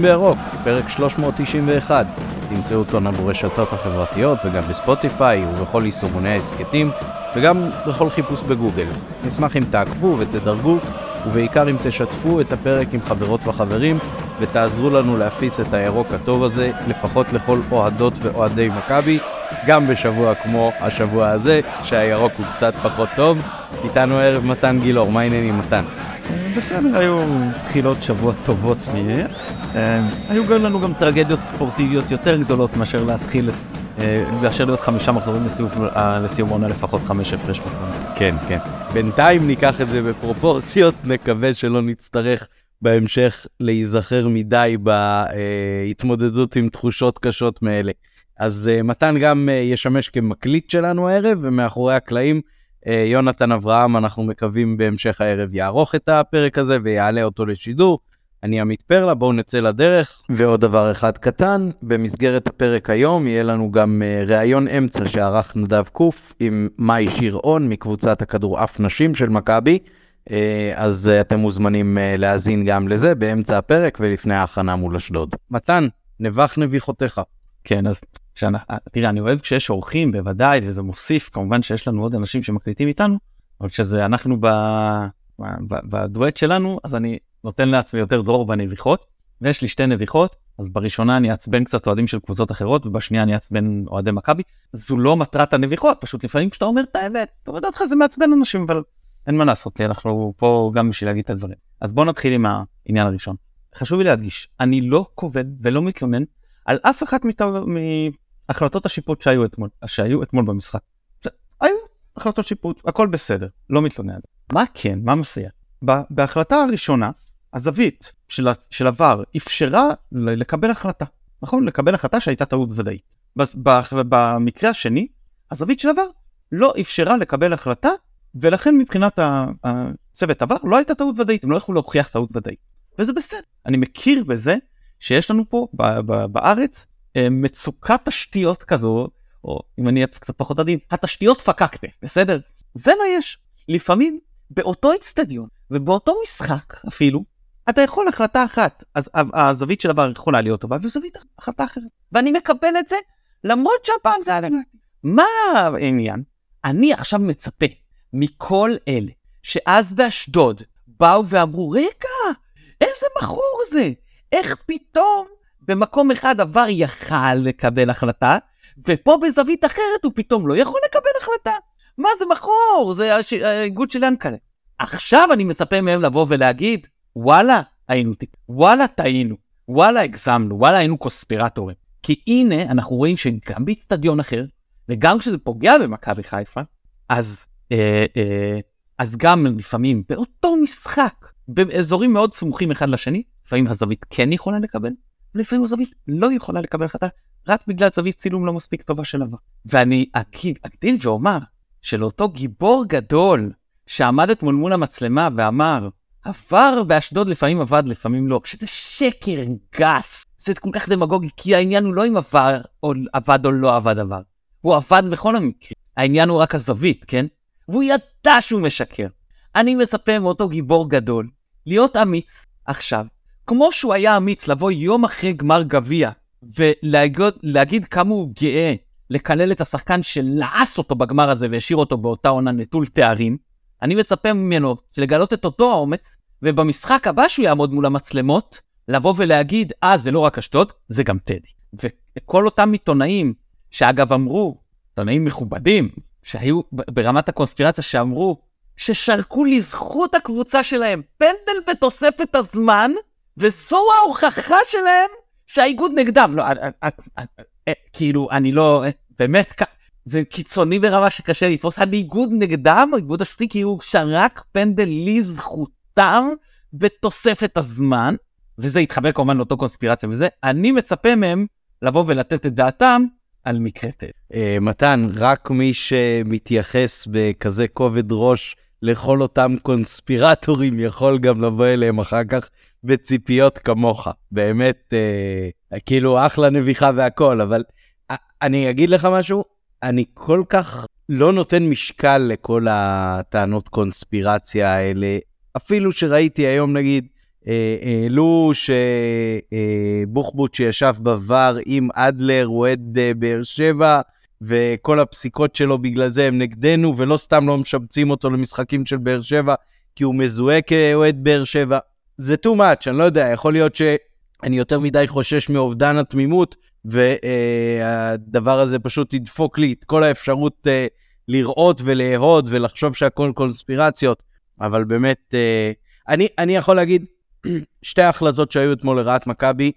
צהובים וירוק, פרק 391. תמצאו אותנו ברשתות החברתיות וגם בספוטיפיי ובכל יישומוני העסקתים וגם בכל חיפוש בגוגל. נשמח אם תעקבו ותדרגו ובעיקר אם תשתפו את הפרק עם חברות וחברים ותעזרו לנו להפיץ את הירוק הטוב הזה לפחות לכל אוהדות ואוהדי מכבי, גם בשבוע כמו השבוע הזה שהירוק הוא קצת פחות טוב. איתנו הערב מתן גילור, מה העניינים מתן? בסדר, היו תחילות שבוע טובות מהר. היו גם לנו גם טרגדיות ספורטיביות יותר גדולות מאשר להתחיל, מאשר להיות 5 מחזורים לסיום עונה לפחות 5 הפרש מצב. כן, כן. בינתיים ניקח את זה בפרופורציות, נקווה שלא נצטרך בהמשך להיזכר מדי בהתמודדות עם תחושות קשות מאלה. אז מתן גם ישמש כמקליט שלנו הערב, ומאחורי הקלעים יונתן אברהם, אנחנו מקווים בהמשך הערב יערוך את הפרק הזה ויעלה אותו לשידור. אני עמית פרלה, בואו נצא לדרך. ועוד דבר אחד קטן, במסגרת הפרק היום יהיה לנו גם ראיון אמצע שערך נדב קוף עם מאי שיר און מקבוצת הכדורעף נשים של מכבי, אז אתם מוזמנים להזין גם לזה באמצע הפרק ולפני ההכנה מול אשדוד. מתן, נבח נביחותיך. כן, אז תראה, אני אוהב כשיש אורחים בוודאי, וזה מוסיף, כמובן שיש לנו עוד אנשים שמקליטים איתנו, אבל כשזה אנחנו בדואט שלנו, אז אני נותן לעצמי יותר דרור בנביחות, ויש לי 2 נביחות, אז בראשונה אני אעצבן קצת אוהדים של קבוצות אחרות, ובשנייה אני אעצבן אוהדי מכבי. זו לא מטרת הנביחות, פשוט לפעמים כשאתה אומר את האמת, אתה יודע אותך, זה מעצבן אנשים, אבל אין מה לעשות, אנחנו פה גם בשביל להגיד את הדברים. אז בואו נתחיל עם העניין הראשון. חשוב לי להדגיש, אני לא כובד ולא מתלונן על אף אחת מהחלטות השיפוט שהיו אתמול במשחק. היו החלטות שיפוט, הכל בסדר, לא מתלונן על זה. מה כן, מה מפריע? בהחלטה הראשונה, הזווית של עבר אפשרה לקבל החלטה. נכון? לקבל החלטה שהייתה טעות ודאית. במקרה השני, הזווית של עבר לא אפשרה לקבל החלטה, ולכן מבחינת הצוות עבר לא הייתה טעות ודאית, הם לא יכולו להוכיח טעות ודאית. וזה בסדר. אני מכיר בזה, שיש לנו פה בארץ מצוקה תשתיות כזו, או אם אני קצת פחות עדים, התשתיות פקקת, בסדר? זה מה יש. לפעמים באותו אצטדיון ובאותו משחק אפילו, אתה יכול החלטה אחת, אז הזווית של עבר יכולה להיות טובה, וזווית החלטה אחרת. ואני מקבל את זה, למרות שהפעם זה עלינו. מה העניין? אני עכשיו מצפה מכל אלה, שאז באשדוד באו ואמרו, רגע, איזה מכור זה? איך פתאום במקום אחד עבר יכל לקבל החלטה, ופה בזווית אחרת הוא פתאום לא יכול לקבל החלטה. מה זה מחור? זה האיגוד של ינקלה. עכשיו אני מצפה מהם לבוא ולהגיד, וואלה, היינו טיפ. וואלה, טעינו. וואלה, הגזמנו. וואלה, היינו קוספירטורים. כי הנה, אנחנו רואים שגם באצטדיון אחר, וגם כשזה פוגע במכבי חיפה, אז גם לפעמים באותו משחק, באזורים מאוד סמוכים אחד לשני, לפעמים הזווית כן יכולה לקבל, ולפעמים הזווית לא יכולה לקבל החלטה, רק בגלל זווית צילום לא מספיק טובה של עבר. ואני אגדיל ואומר, שלאותו גיבור גדול, שעמדת מול המצלמה ואמר, עבר באשדוד לפעמים עבד, לפעמים לא, שזה שקר גס, זה כל כך דמגוגי, כי העניין הוא לא אם עבר, או עבד או לא עבד עבר, הוא עבד בכל המקרה, העניין הוא רק הזווית, כן? והוא ידע שהוא משקר. אני מצפה מאותו גיבור גדול, להיות אמיץ עכשיו, כמו שהוא היה אמיץ לבוא יום אחרי גמר גביע, ולהגיד כמה הוא גאה לקלל את השחקן שלעס אותו בגמר הזה, והשאיר אותו באותה עונה נטול תארים, אני מצפה ממנו לגלות את אותו האומץ, ובמשחק הבא שהוא יעמוד מול המצלמות, לבוא ולהגיד, זה לא רק אשדוד, זה גם טדי. וכל אותם עיתונאים, שאגב אמרו, עיתונאים מכובדים, שהיו ברמת הקונספירציה שאמרו, ששרקו לזכות הקבוצה שלהם פנדל בתוספת הזמן, וזו ההוכחה שלהם שהאיגוד נגדם. לא, כאילו, אני לא, באמת, זה קיצוני ברמה שקשה לתפוס. האיגוד נגדם, האיגוד השתי, כי הוא שרק פנדל לזכותם בתוספת הזמן, וזה התחבר כמובן לאותו קונספירציה, וזה אני מצפה מהם לבוא ולתת את דעתם, על מקרה טד. מתן, רק מי שמתייחס בכזה כובד ראש לכל אותם קונספירטורים יכול גם לבוא אליהם אחר כך בציפיות כמוך. באמת, כאילו אחלה נביחה והכל, אבל אני אגיד לך משהו, אני כל כך לא נותן משקל לכל הטענות קונספירציה האלה, אפילו שראיתי היום נגיד העלו שבוחבוט שישב בוואר עם אדלר הוא עד באר שבע, וכל הפסיקות שלו בגלל זה הם נגדנו, ולא סתם לא משבצים אותו למשחקים של באר שבע, כי הוא מזוהה כאוהד באר שבע. זה too much, אני לא יודע, יכול להיות שאני יותר מדי חושש מאובדן התמימות, והדבר הזה פשוט ידפוק לי את כל האפשרות לראות ולההוד ולחשוב שהכל קונספירציות, אבל באמת, אני יכול להגיד, שתי ההחלטות שהיו אתמול לרעת מכבי,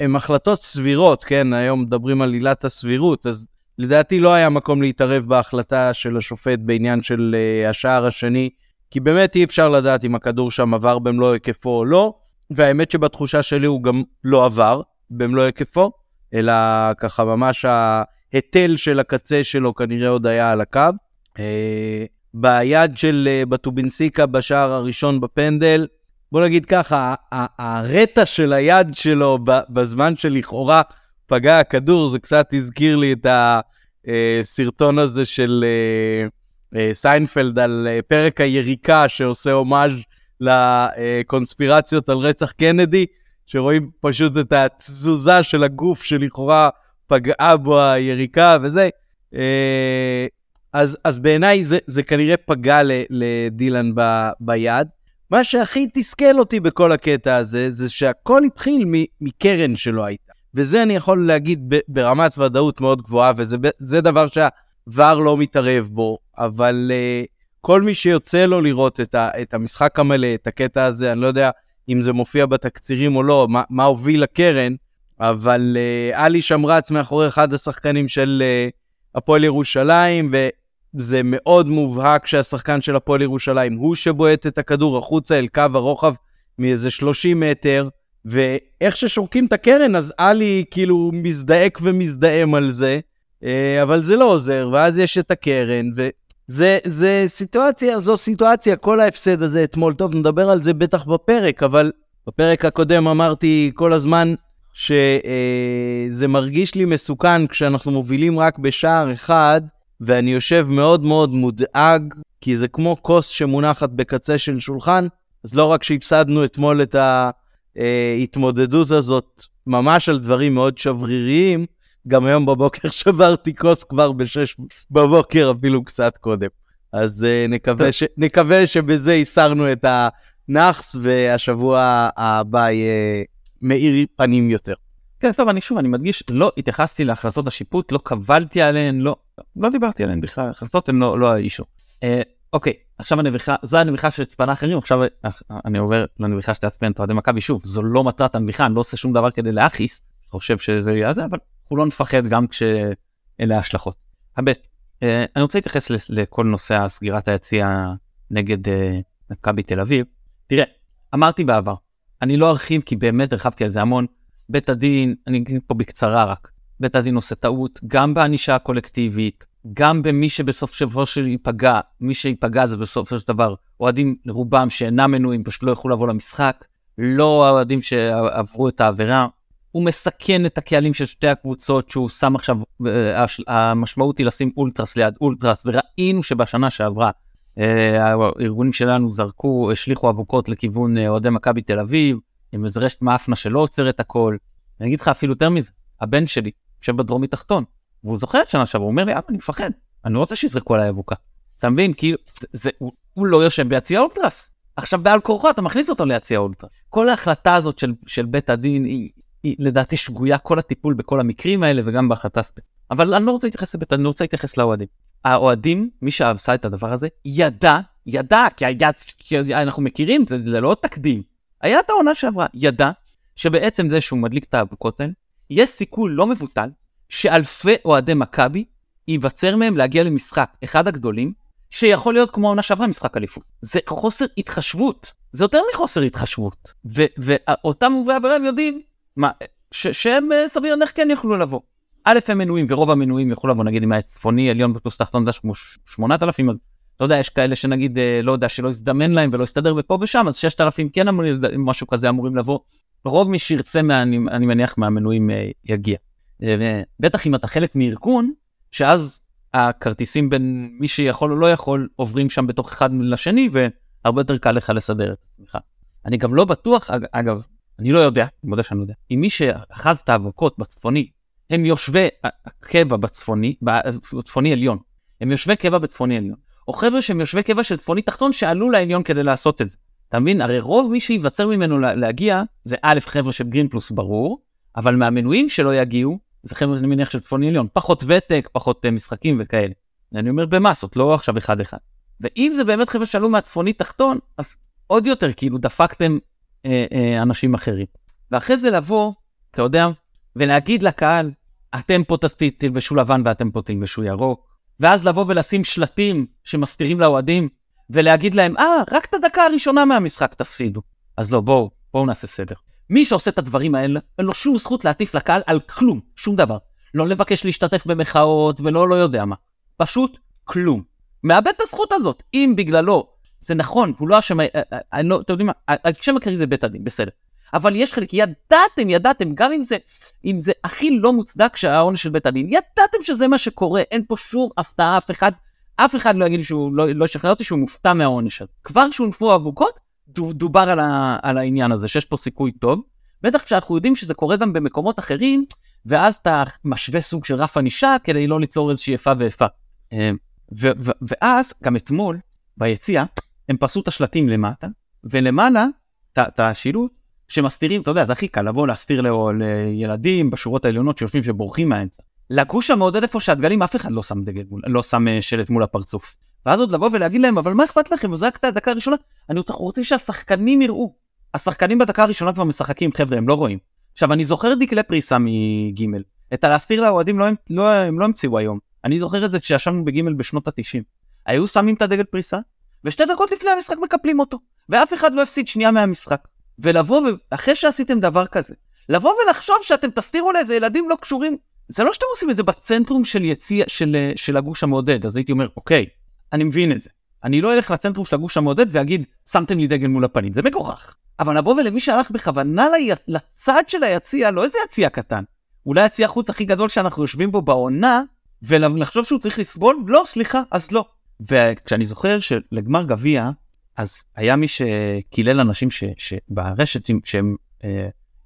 הם החלטות סבירות, כן, היום מדברים על עילת הסבירות, אז לדעתי לא היה מקום להתערב בהחלטה של השופט בעניין של השער השני, כי באמת אי אפשר לדעת אם הכדור שם עבר במלוא היקפו או לא, והאמת שבתחושה שלי הוא גם לא עבר במלוא היקפו, אלא ככה ממש ההיטל של הקצה שלו כנראה עוד היה על הקו. ביד של בטוביסיקה בשער הראשון בפנדל, בוא נגיד ככה, הרטה של היד שלו בזמן שלכאורה פגע הכדור, זה קצת הזכיר לי את הסרטון הזה של סיינפלד על פרק היריקה שעושה הומאז' לקונספירציות על רצח קנדי, שרואים פשוט את התזוזה של הגוף שלכאורה פגעה בו היריקה וזה. אז בעיניי זה כנראה פגע לדילן ביד. מה שהכי תסכל אותי בכל הקטע הזה, זה שהכל התחיל מקרן שלו הייתה. וזה אני יכול להגיד ברמת ודאות מאוד גבוהה, וזה דבר שהוואר לא מתערב בו, אבל כל מי שיוצא לו לראות את המשחק המלא, את הקטע הזה, אני לא יודע אם זה מופיע בתקצירים או לא, מה הוביל לקרן, אבל אלי שמרץ מאחורי אחד השחקנים של הפועל ירושלים, וזה מאוד מובהק שהשחקן של הפועל ירושלים הוא שבועט את הכדור החוצה אל קו הרוחב מאיזה 30 מטר, ואיך ששורקים את הקרן, אז אלי כאילו מזדעק ומזדהם על זה, אבל זה לא עוזר, ואז יש את הקרן, וזה סיטואציה, זו סיטואציה, כל ההפסד הזה אתמול, טוב, נדבר על זה בטח בפרק, אבל בפרק הקודם אמרתי כל הזמן, שזה מרגיש לי מסוכן כשאנחנו מובילים רק בשער אחד, ואני יושב מאוד מאוד מודאג, כי זה כמו כוס שמונחת בקצה של שולחן, אז לא רק שהפסדנו אתמול את ההתמודדות הזאת ממש על דברים מאוד שבריריים, גם היום בבוקר שברתי כוס כבר בשש בבוקר, אפילו קצת קודם. אז נקווה שבזה הסרנו את הנחס, והשבוע הבא יהיה מאיר פנים יותר. כן, טוב, אני מדגיש, לא התייחסתי להחלטות השיפוט, לא קבלתי עליהן, לא דיברתי עליהן בכלל, החלטות הן לא האישו. אוקיי, עכשיו הנביכה, זו הנביכה שצפנה אחרים, עכשיו אני עובר לנביכה שתעצבן, תרדם מכבי שוב, זו לא מטרת הנביכה, אני לא עושה שום דבר כדי להכיס, חושב שזה יהיה זה, אבל הוא לא נפחד גם כשאלה השלכות. הבית, אני רוצה להתייחס לכל נושא הסגירת היציאה נגד מכבי תל אביב. תראה, אמרתי בעבר, אני לא ארחיב כי באמת הרחבתי על זה המון, בית הדין, אני אגיד פה בקצרה רק, בית הדין עושה טעות, גם בענישה הקולקטיבית, גם במי שבסוף שבוע שיפגע, מי שיפגע זה בסוף של דבר, אוהדים לרובם שאינם מנויים, פשוט לא יכולו לבוא למשחק, לא אוהדים שעברו את העבירה, הוא מסכן את הקהלים של שתי הקבוצות שהוא שם עכשיו, המשמעות היא לשים אולטרס ליד אולטרס, וראינו שבשנה שעברה, הארגונים שלנו זרקו, השליחו אבוקות לכיוון אוהדי מכבי תל אביב, עם איזה רשת מאפנה שלא עוצר את הכל. אני אגיד לך אפילו יותר מזה, הבן שלי, שבדרום מתחתון, והוא זוכר את שנה שעברה, הוא אומר לי, אבא, אני מפחד, אני רוצה שיזרקו עליי אבוקה. אתה מבין, כאילו, הוא לא יושב ביציע אולטרס. עכשיו בעל כורחו, אתה מכניס אותו ליציע אולטרס. כל ההחלטה הזאת של בית הדין היא לדעתי שגויה, כל הטיפול בכל המקרים האלה, וגם בהחלטה הספציפית. אבל אני לא רוצה להתייחס לבית, אני רוצה להתייחס לאוהדים. האוהדים, מי שעשה את הדבר הזה, ידע, כי אנחנו מכירים, זה לא תקדים. היה את העונה שעברה, ידע, שבעצם זה שהוא מדליק את האבוקות האלה, יש סיכוי לא מבוטל, שאלפי אוהדי מכבי, ייווצר מהם להגיע למשחק, אחד הגדולים, שיכול להיות כמו העונה שעברה משחק אליפות. זה חוסר התחשבות, זה יותר מחוסר התחשבות. ואותם מובי עברם יודעים, שהם סביר נח כן יוכלו לבוא. א' הם מנויים, ורוב המנויים יוכלו לבוא, נגיד, עם הצפוני, עליון ופלוס תחתון, זה כמו 8,000, אז לא יודע, יש כאלה שנגיד, לא יודע, שלא יזדמן להם ולא יסתדר ופה ושם, אז 6,000 כן אמורים, משהו כזה אמורים לבוא. רוב מי שירצה, אני מניח, מהמנויים יגיע. בטח אם אתה חלק מארגון, שאז הכרטיסים בין מי שיכול או לא יכול, עוברים שם בתוך אחד לשני, הרבה יותר קל לך לסדר את עצמך. אני גם לא בטוח, אגב, אני לא יודע, אני מודה שאני יודע, אם מי שאחז את האבוקות בצפוני, הם יושבי קבע בצפוני עליון, הם יושבי קבע בצפוני עליון, או חבר'ה שהם יושבי קבע של צפוני תחתון שעלו לעליון כדי לעשות את זה. אתה מבין? הרי רוב מי שיבצר ממנו להגיע, זה א' חבר'ה של גרין פלוס ברור, אבל מהמנויים שלא יגיעו, זה חבר'ה שאני מניח של צפוני עליון, פחות ותק, פחות משחקים וכאלה. אני אומר במסות, לא עכשיו אחד אחד. ואם זה באמת חבר'ה שעלו מהצפוני תחתון, אז עוד יותר כאילו דפקתם אנשים אחרים. ואחרי זה לבוא, אתה יודע, ולהגיד לקהל, אתם פה תלבשו לבן ואתם פה תלבשו ירוק, ואז לבוא ולשים שלטים שמסתירים לאוהדים, ולהגיד להם, רק את הדקה הראשונה מהמשחק תפסידו. אז לא, בואו נעשה סדר. מי שעושה את הדברים האלה, אין לו שום זכות להטיף לקהל על כלום, שום דבר. לא לבקש להשתתף במחאות ולא לא יודע מה. פשוט כלום. מאבד את הזכות הזאת, אם בגללו, זה נכון, הוא לא אשם, אתם יודעים מה, השם הקרי זה בית הדין, בסדר. אבל יש חלק, ידעתם, גם אם זה הכי לא מוצדק שהעונש של בית הדין, ידעתם שזה מה שקורה, אין פה שום הפתעה, אף אחד לא יגיד שהוא, לא ישכנע אותי שהוא מופתע מהעונש הזה. כבר שהונפו אבוקות, דובר על העניין הזה, שיש פה סיכוי טוב, בטח כשאנחנו יודעים שזה קורה גם במקומות אחרים, ואז אתה משווה סוג של רף ענישה, כדי לא ליצור איזושהי איפה ואיפה. ואז, גם אתמול, ביציאה, הם פסו את השלטים למטה, ולמעלה, את השילוט, שמסתירים, אתה יודע, זה הכי קל, לבוא להסתיר לילדים בשורות העליונות שיושבים שבורחים מהאמצע. לגוש המעודד איפה שהדגלים, אף אחד לא שם שלט מול הפרצוף. ואז עוד לבוא ולהגיד להם, אבל מה אכפת לכם? זה רק את הדקה הראשונה. אני רוצה שהשחקנים יראו. השחקנים בדקה הראשונה כבר משחקים, חבר'ה, הם לא רואים. עכשיו, אני זוכר דקלי פריסה מגימל. את הלהסתיר לאוהדים הם לא המציאו היום. אני זוכר את זה כשישבנו בגימל בשנות ה-90. היו שמים את הדגל פריסה, ושתי דקות לפני המשחק מקפלים אותו. ואף אחד לא הפסיד שנייה מהמשחק. ולבוא, אחרי שעשיתם דבר כזה, לבוא ולחשוב שאתם תסתירו לאיזה ילדים לא קשורים, זה לא שאתם עושים את זה בצנטרום של יציאה, של הגוש המעודד. אז הייתי אומר, אוקיי, אני מבין את זה. אני לא אלך לצנטרום של הגוש המעודד ואגיד, שמתם לי דגל מול הפנים. זה מגורך. אבל לבוא ולמי שהלך בכוונה לצד של היציאה, לא איזה יציאה קטן. אולי יציאה חוץ הכי גדול שאנחנו יושבים בו בעונה, ולחשוב שהוא צריך לסבול? לא, סליחה, אז לא. וכשאני זוכר שלגמר גביע, אז היה מי שקילל אנשים שברשת, שהם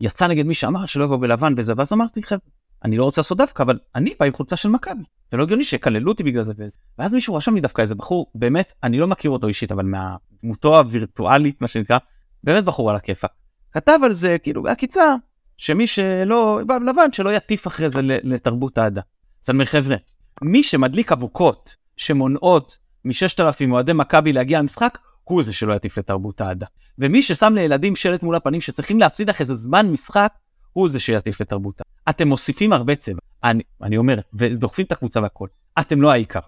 יצא נגד מי שאמר שלא יבוא בלבן וזה, ואז אמרתי, חבר'ה, אני לא רוצה לעשות דווקא, אבל אני בא עם חולצה של מכבי. זה לא הגיוני שיקללו אותי בגלל זה וזה. ואז מישהו רשם לי דווקא איזה בחור, באמת, אני לא מכיר אותו אישית, אבל מהדמותו הווירטואלית, מה שנקרא, באמת בחור על הכיפה. כתב על זה, כאילו, בהקיצה, שמי שלא בא בלבן, שלא יטיף אחרי זה לתרבות העדה. אז אני אומר, חבר'ה, מי שמדליק אבוקות שמונעות מ-6,000 אוהדי מכבי להגיע למשחק, הוא זה שלא יטיף לתרבות העדה. ומי ששם לילדים שלט מול הפנים שצריכים להפסיד אחרי זה זמן משחק, הוא זה שיטיף לתרבות העדה. אתם מוסיפים הרבה צבע, אני אומר, ודוחפים את הקבוצה והכל. אתם לא העיקר.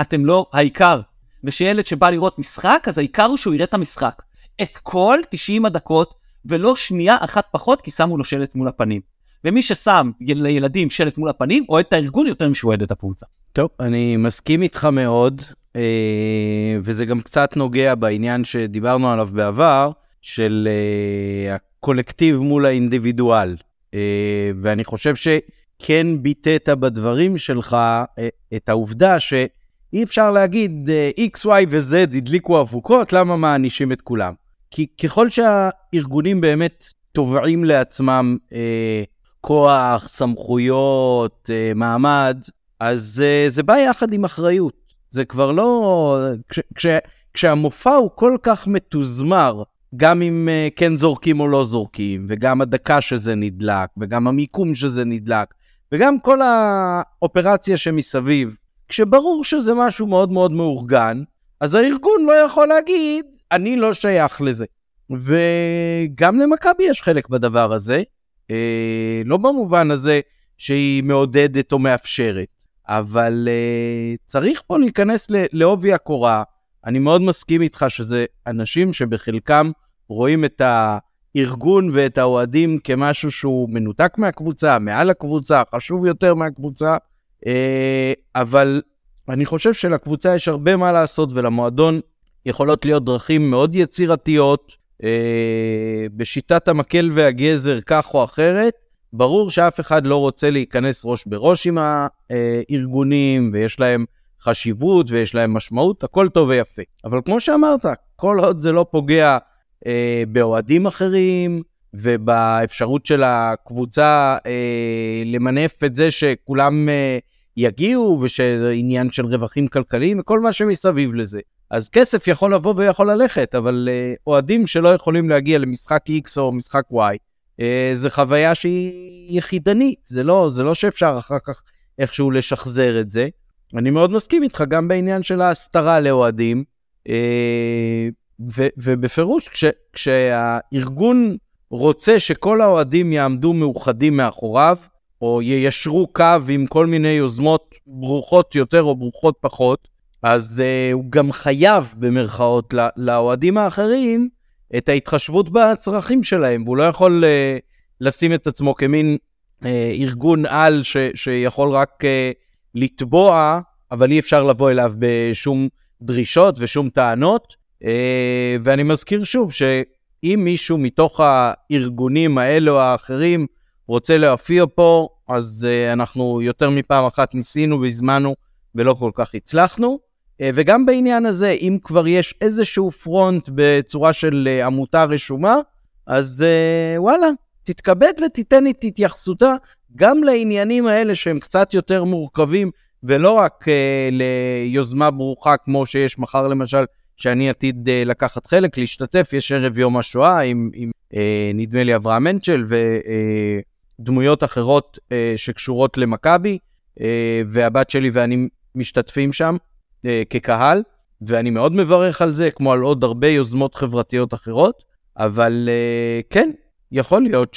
אתם לא העיקר. ושילד שבא לראות משחק, אז העיקר הוא שהוא יראה את המשחק. את כל 90 הדקות, ולא שנייה אחת פחות, כי שמו לו שלט מול הפנים. ומי ששם לילדים שלט מול הפנים, אוהד את הארגון יותר משועד את הקבוצה. טוב, אני מסכים איתך מאוד. וזה גם קצת נוגע בעניין שדיברנו עליו בעבר, של הקולקטיב מול האינדיבידואל. ואני חושב שכן ביטאת בדברים שלך את העובדה שאי אפשר להגיד X, Y ו-Z הדליקו אבוקות, למה מענישים את כולם? כי ככל שהארגונים באמת תובעים לעצמם כוח, סמכויות, מעמד, אז זה בא יחד עם אחריות. זה כבר לא... כשהמופע הוא כל כך מתוזמר, גם אם כן זורקים או לא זורקים, וגם הדקה שזה נדלק, וגם המיקום שזה נדלק, וגם כל האופרציה שמסביב, כשברור שזה משהו מאוד מאוד מאורגן, אז הארגון לא יכול להגיד, אני לא שייך לזה. וגם למכבי יש חלק בדבר הזה, לא במובן הזה שהיא מעודדת או מאפשרת, אבל צריך פה להיכנס לעובי הקורה. אני מאוד מסכים איתך שזה אנשים שבחלקם רואים את הארגון ואת האוהדים כמשהו שהוא מנותק מהקבוצה, מעל הקבוצה, חשוב יותר מהקבוצה, אבל אני חושב שלקבוצה יש הרבה מה לעשות, ולמועדון יכולות להיות דרכים מאוד יצירתיות, בשיטת המקל והגזר כך או אחרת. ברור שאף אחד לא רוצה להיכנס ראש בראש עם הארגונים, ויש להם חשיבות ויש להם משמעות, הכל טוב ויפה. אבל כמו שאמרת, כל עוד זה לא פוגע באוהדים אחרים, ובאפשרות של הקבוצה למנף את זה שכולם יגיעו, ושעניין של רווחים כלכליים, וכל מה שמסביב לזה. אז כסף יכול לבוא ויכול ללכת, אבל אוהדים שלא יכולים להגיע למשחק X או משחק Y, זה חוויה שהיא יחידנית, זה לא שאפשר אחר כך איכשהו לשחזר את זה. אני מאוד מסכים איתך גם בעניין של ההסתרה לאוהדים, ובפירוש כשהארגון רוצה שכל האוהדים יעמדו מאוחדים מאחוריו, או יישרו קו עם כל מיני יוזמות ברוכות יותר או ברוכות פחות, אז הוא גם חייב במרכאות לאוהדים האחרים את ההתחשבות בצרכים שלהם, והוא לא יכול לשים את עצמו כמין ארגון על שיכול רק לטבוע, אבל אי אפשר לבוא אליו בשום דרישות ושום טענות. ואני מזכיר שוב שאם מישהו מתוך הארגונים האלו האחרים רוצה להופיע פה, אז אנחנו יותר מפעם אחת ניסינו והזמנו ולא כל כך הצלחנו. וגם בעניין הזה, אם כבר יש איזשהו פרונט בצורה של עמותה רשומה, אז וואלה, תתכבד ותיתן את התייחסותה גם לעניינים האלה שהם קצת יותר מורכבים, ולא רק ליוזמה ברוכה כמו שיש מחר למשל, שאני עתיד לקחת חלק, להשתתף, יש ערב יום השואה עם נדמה לי אברהם מנצ'ל ודמויות אחרות שקשורות למכבי, והבת שלי ואני משתתפים שם כקהל, ואני מאוד מברך על זה, כמו על עוד הרבה יוזמות חברתיות אחרות, אבל כן, יכול להיות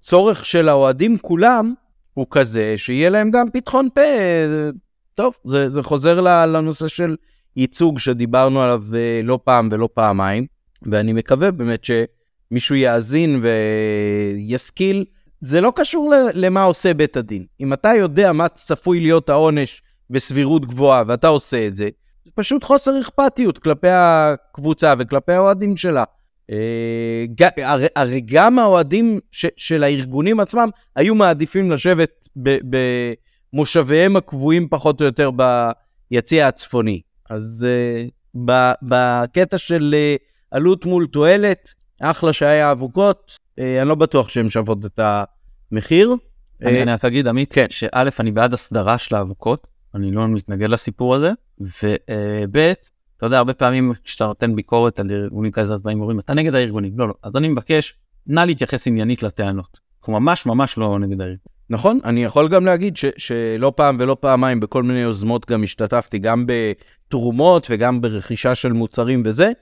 שהצורך של האוהדים כולם הוא כזה, שיהיה להם גם פתחון פה. טוב, זה חוזר לנושא של ייצוג שדיברנו עליו לא פעם ולא פעמיים, ואני מקווה באמת שמישהו יאזין ויסכיל. זה לא קשור למה עושה בית הדין. אם אתה יודע מה צפוי להיות העונש בסבירות גבוהה, ואתה עושה את זה, זה פשוט חוסר אכפתיות כלפי הקבוצה וכלפי האוהדים שלה. הרי גם האוהדים של הארגונים עצמם היו מעדיפים לשבת במושביהם הקבועים פחות או יותר ביציע הצפוני. אז בקטע של עלות מול תועלת, אחלה שהיה אבוקות, אני לא בטוח שהן שוות את המחיר. אני אגיד, עמית, שא' אני בעד הסדרה של האבוקות, אני לא מתנגד לסיפור הזה, וב' אתה יודע, הרבה פעמים כשאתה נותן ביקורת על ארגונים כזה, אז באים ואומרים, אתה נגד הארגונים. לא, לא. אז אני מבקש, נא להתייחס עניינית לטענות. אנחנו ממש ממש לא נגד הארגונים. נכון, אני יכול גם להגיד שלא פעם ולא פעמיים, בכל מיני יוזמות גם השתתפתי, גם בתרומות וגם ברכישה של מוצרים וזה,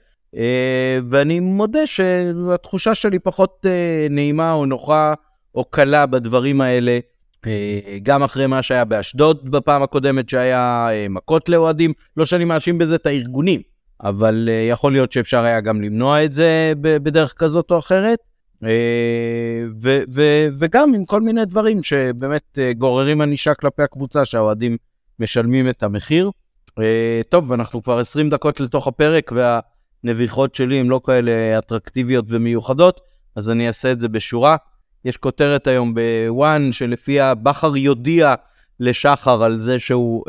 ואני מודה שהתחושה שלי פחות נעימה או נוחה או קלה בדברים האלה, גם אחרי מה שהיה באשדוד בפעם הקודמת שהיה מכות לאוהדים, לא שאני מאשים בזה את הארגונים, אבל יכול להיות שאפשר היה גם למנוע את זה בדרך כזאת או אחרת, וגם עם כל מיני דברים שבאמת גוררים אנישה כלפי הקבוצה שהאוהדים משלמים את המחיר. טוב, אנחנו כבר 20 דקות לתוך הפרק, והנביחות שלי הם לא כאלה אטרקטיביות ומיוחדות, אז אני אעשה את זה בשורה. יש כותרת היום בוואן שלפיה בחר יודיע לשחר על זה שהוא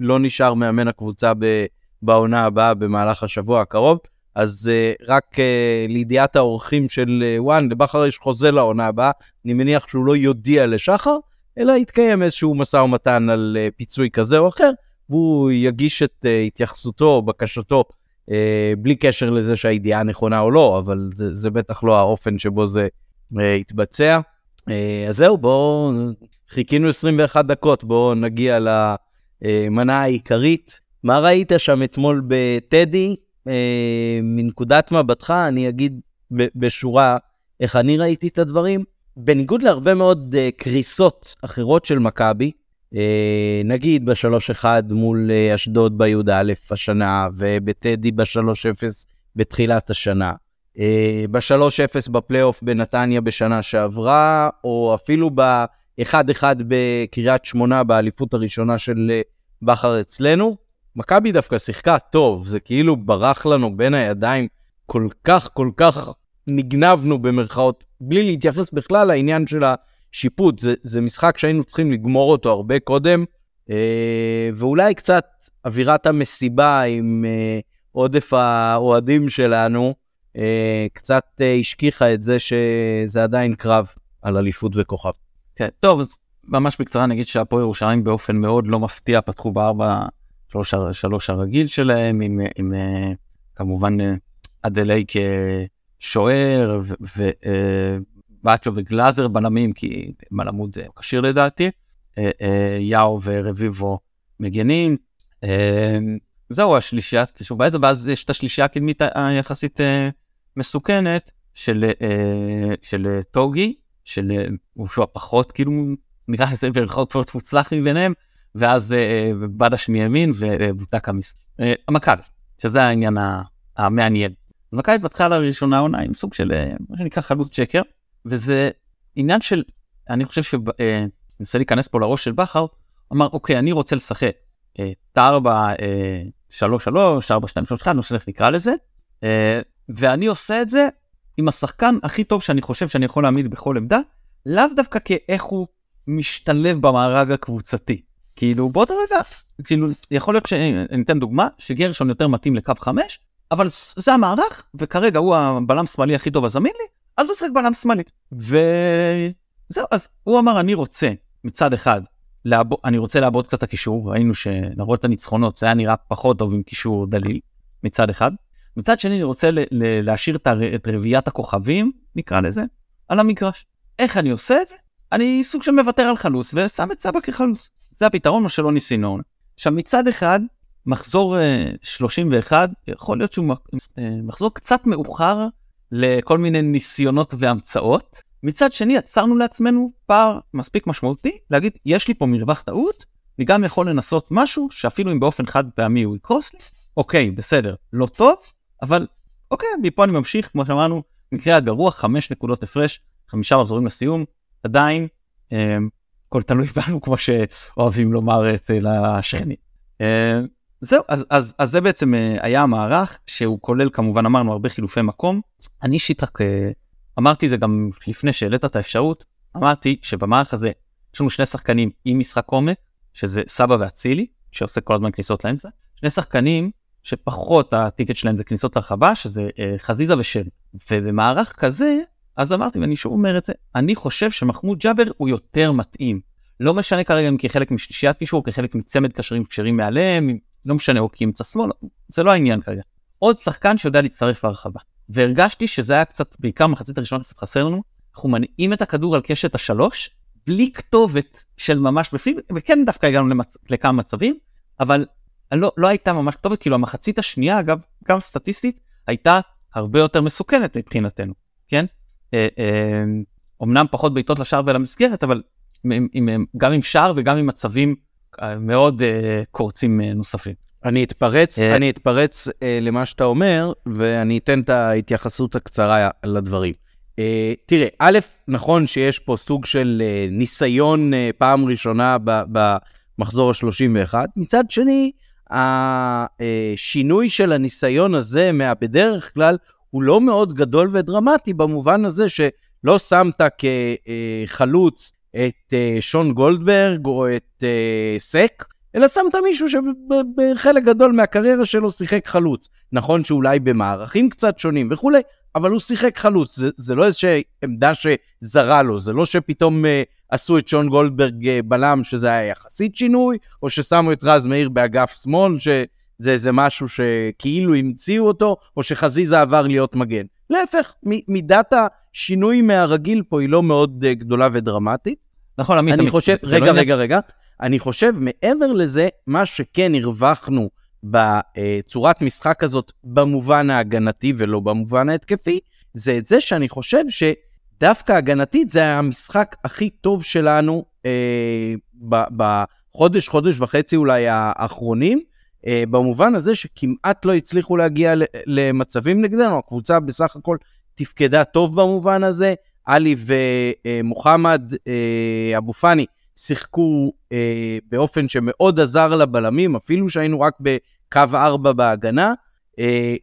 לא נשאר מאמן הקבוצה בעונה הבאה במהלך השבוע הקרוב, אז רק לידיעת האורחים של וואן, לבחר יש חוזה לעונה הבאה, אני מניח שהוא לא יודיע לשחר, אלא יתקיים איזשהו משא ומתן על פיצוי כזה או אחר, והוא יגיש את התייחסותו או בקשתו, בלי קשר לזה שהידיעה נכונה או לא, אבל זה בטח לא האופן שבו זה התבצע. אז זהו, בואו, חיכינו 21 דקות, בואו נגיע למנה העיקרית. מה ראית שם אתמול בטדי? מנקודת מבטך, אני אגיד בשורה איך אני ראיתי את הדברים. בניגוד להרבה מאוד קריסות אחרות של מכבי, נגיד ב-3-1 מול אשדוד בי"א השנה, ובטדי ב-3-0 בתחילת השנה. ב-3-0 בפלייאוף בנתניה בשנה שעברה, או אפילו ב-1-1 בקריית שמונה באליפות הראשונה של בחר אצלנו, מכבי דווקא שיחקה טוב, זה כאילו ברח לנו בין הידיים, כל כך כל כך נגנבנו במרכאות, בלי להתייחס בכלל לעניין של השיפוט, זה משחק שהיינו צריכים לגמור אותו הרבה קודם, ואולי קצת אווירת המסיבה עם עודף האוהדים שלנו, קצת השכיחה את זה שזה עדיין קרב על אליפות וכוכב. טוב, אז ממש בקצרה נגיד שהפועל ירושלים באופן מאוד לא מפתיע פתחו ב4-3 הרגיל שלהם, עם כמובן אדלייק שוער ובאצ'ו וגלאזר בלמים, כי מלמוד קשיר לדעתי, יאו ורביבו מגנים, זהו השלישייה, ואז יש את השלישייה הקדמית היחסית מסוכנת של טוגי, הוא שהוא הפחות, כאילו נראה איזה ברחוב כבר מוצלח מביניהם, ואז בדש מימין ובוטק המכבי, שזה העניין המעניין. אז מכבי פתחה לראשונה עונה עם סוג של, מה שנקרא חלוץ צ'קר, וזה עניין של, אני חושב נסה להיכנס פה לראש של בחר, אמר, אוקיי, אני רוצה לשחק את 4-3-3, 4-2-3-1, לא שלך נקרא לזה, ואני עושה את זה עם השחקן הכי טוב שאני חושב שאני יכול להעמיד בכל עמדה, לאו דווקא כאיך הוא משתלב במארג הקבוצתי. כאילו, באותו רגע, כאילו, יכול להיות שניתן דוגמה, שגרשון יותר מתאים לקו 5, אבל זה המערך, וכרגע הוא הבלם שמאלי הכי טוב, אז אמין לי, אז הוא שחק בלם שמאלי. וזהו, אז הוא אמר, אני רוצה, מצד אחד, אני רוצה לעבוד קצת הקישור, ראינו שנראות את הניצחונות, זה היה נראה פחות טוב עם קישור דליל, מצד אחד. מצד שני, אני רוצה להשאיר את רביעת הכוכבים, נקרא לזה, על המגרש. איך אני עושה את זה? אני סוג שמוותר על חלוץ, ושם את סבא כחלוץ. זה הפתרון, מה שלא ניסינו. עכשיו, מצד אחד, מחזור 31, יכול להיות שהוא מחזור קצת מאוחר, לכל מיני ניסיונות והמצאות. מצד שני, עצרנו לעצמנו פער מספיק משמעותי, להגיד, יש לי פה מרווח טעות, אני גם יכול לנסות משהו, שאפילו אם באופן חד פעמי הוא יקרוס לי, אוקיי, בסדר, לא טוב, אבל אוקיי, מפה אני ממשיך, כמו שאמרנו, מקרה הגרוע, 5 נקודות הפרש, 5 מחזורים לסיום, עדיין, כל תלוי בנו, כמו שאוהבים לומר אצל השכני. זהו, אז זה בעצם היה המערך, שהוא כולל, כמובן אמרנו, הרבה חילופי מקום. אני שיטק, אמרתי זה גם לפני שהעלית את האפשרות, אמרתי שבמערך הזה, יש לנו 2 שחקנים עם משחק עומק, שזה סבא והצילי, שעושה כל הזמן כניסות להם זה, 2 שחקנים שפחות הטיקט שלהם זה כניסות לרחבה, שזה חזיזה ושרי. ובמערך כזה, אז אמרתי, ואני שוב אומר את זה, אני חושב שמחמוד ג'אבר הוא יותר מתאים. לא משנה כרגע אם כחלק משלישיית קישור, כחלק מצמד קשרים קשרים מעליהם, לא משנה, או כי ימצא שמאל, זה לא העניין כרגע. עוד שחקן שיודע להצטרף לרחבה. והרגשתי שזה היה קצת, בעיקר מחצית הראשונה קצת חסר לנו, אנחנו מנעים את הכדור על קשת ה-3, בלי כתובת של ממש בפנים, וכן דווקא הגענו לכמה מצבים, אבל לא הייתה ממש כתובת, כאילו המחצית השנייה, אגב, גם סטטיסטית, הייתה הרבה יותר מסוכנת מבחינתנו, כן? אמנם פחות בעיטות לשער ולמסגרת, אבל גם עם שער וגם עם מצבים מאוד קורצים נוספים. אני אתפרץ למה שאתה אומר, ואני אתן את ההתייחסות הקצרה לדברים. תראה, א', נכון שיש פה סוג של ניסיון פעם ראשונה במחזור ה-31, מצד שני, השינוי של הניסיון הזה בדרך כלל הוא לא מאוד גדול ודרמטי, במובן הזה שלא שמת כחלוץ את שון גולדברג או את סק, אלא שמת מישהו שבחלק גדול מהקריירה שלו שיחק חלוץ. נכון שאולי במערכים קצת שונים וכו', אבל הוא שיחק חלוץ. זה לא איזושהי עמדה שזרה לו, זה לא שפתאום עשו את שון גולדברג בלם, שזה היה יחסית שינוי, או ששמו את רז מאיר באגף שמאל, שזה איזה משהו שכאילו המציאו אותו, או שחזיזה עבר להיות מגן. להפך, מידת השינוי מהרגיל פה היא לא מאוד גדולה ודרמטית. נכון, עמית, אני חושב, רגע. אני חושב, מעבר לזה, מה שכן הרווחנו בצורת משחק הזאת, במובן ההגנתי ולא במובן ההתקפי, זה את זה שאני חושב שדווקא הגנתית זה המשחק הכי טוב שלנו בחודש, חודש וחצי אולי האחרונים, במובן הזה שכמעט לא הצליחו להגיע למצבים נגדנו, הקבוצה בסך הכל תפקדה טוב במובן הזה, אלי ומוחמד אבופני, שיחקו באופן שמאוד עזר לבלמים, אפילו שהיינו רק בקו 4 בהגנה,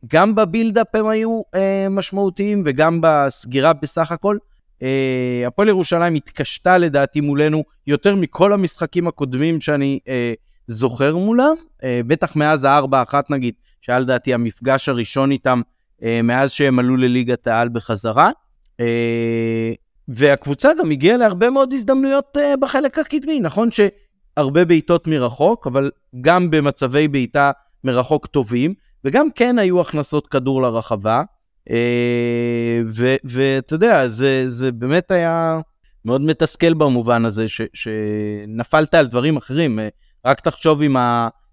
גם בבילדאפ הם היו משמעותיים, וגם בסגירה בסך הכל, הפועל ירושלים התקשתה לדעתי מולנו יותר מכל המשחקים הקודמים שאני זוכר מולה, בטח מאז ה-4-1 נגיד, שהיה לדעתי המפגש הראשון איתם מאז שהם עלו לליגת העל בחזרה, והקבוצה גם הגיעה להרבה מאוד הזדמנויות בחלק הקדמי, נכון שהרבה בעיטות מרחוק, אבל גם במצבי בעיטה מרחוק טובים, וגם כן היו הכנסות כדור לרחבה, ואתה יודע, זה באמת היה מאוד מתסכל במובן הזה, שנפלת על דברים אחרים, רק תחשוב עם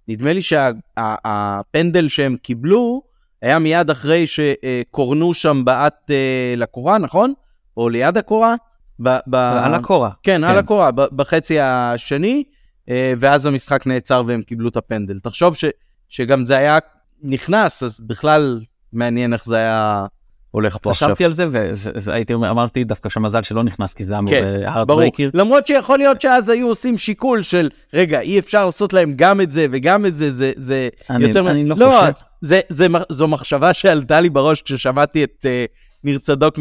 נדמה לי שהפנדל שהם קיבלו, היה מיד אחרי שקורנו שם בעת לקורה, נכון? או ליד הקורה? על הקורה. כן, על הקורה, בחצי השני, ואז המשחק נעצר והם קיבלו את הפנדל. תחשוב שגם זה היה נכנס, אז בכלל מעניין איך זה היה הולך פה עכשיו. חשבתי על זה, ואמרתי דווקא שמזל שלא נכנס, כי זה היה הרדבריקר. למרות שיכול להיות שאז היו עושים שיקול של, רגע, אי אפשר לעשות להם גם את זה וגם את זה, זה יותר... אני לא חושב. זו מחשבה שעלתה לי בראש כששמעתי את ניר צדוק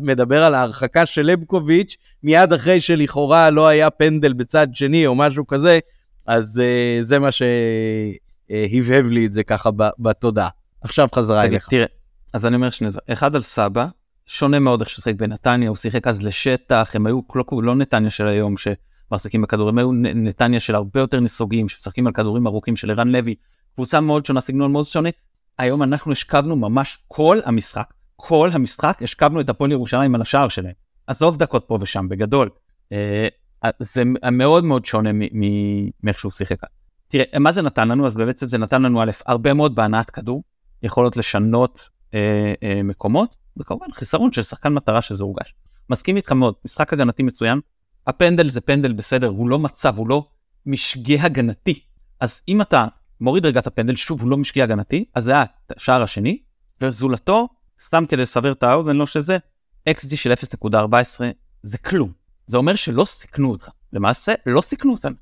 מדבר על ההרחקה של לבקוביץ' מיד אחרי שלכאורה לא היה פנדל בצד שני או משהו כזה, אז זה מה שהבהב לי את זה ככה בתודעה. עכשיו חזרה אליך. תראה, אז אני אומר שני דבר. אחד על סבא, שונה מאוד איך ששחק בנתניה, הוא שיחק אז לשטח, הם היו לא נתניה של היום שמחזיקים בכדורים, הם היו נתניה של הרבה יותר נסוגים, שמשחקים על כדורים ארוכים של ערן לוי, קבוצה מאוד שונה, סגנון מאוד שונה. היום אנחנו השכבנו ממש כל המשחק, השכבנו את הפועל ירושלים על השער שלהם. עזוב דקות פה ושם, בגדול. זה מאוד מאוד שונה מאיך שהוא שיחק. תראה, מה זה נתן לנו? אז בעצם זה נתן לנו הרבה מאוד בהנעת כדור, יכולות לשנות מקומות, וכמובן חיסרון של שחקן מטרה שזה הורגש. מסכים איתך מאוד, משחק הגנתי מצוין, הפנדל זה פנדל בסדר, הוא לא מצב, הוא לא משגה הגנתי. אז אם אתה מוריד רגע את הפנדל, שוב הוא לא משגה הגנתי, אז זה היה השער השני, וזולתו, סתם כדי לסבר את האוזן, לא שזה, XG של 0.14, זה כלום. זה אומר שלא סיכנו אותך. למעשה, לא סיכנו אותנו.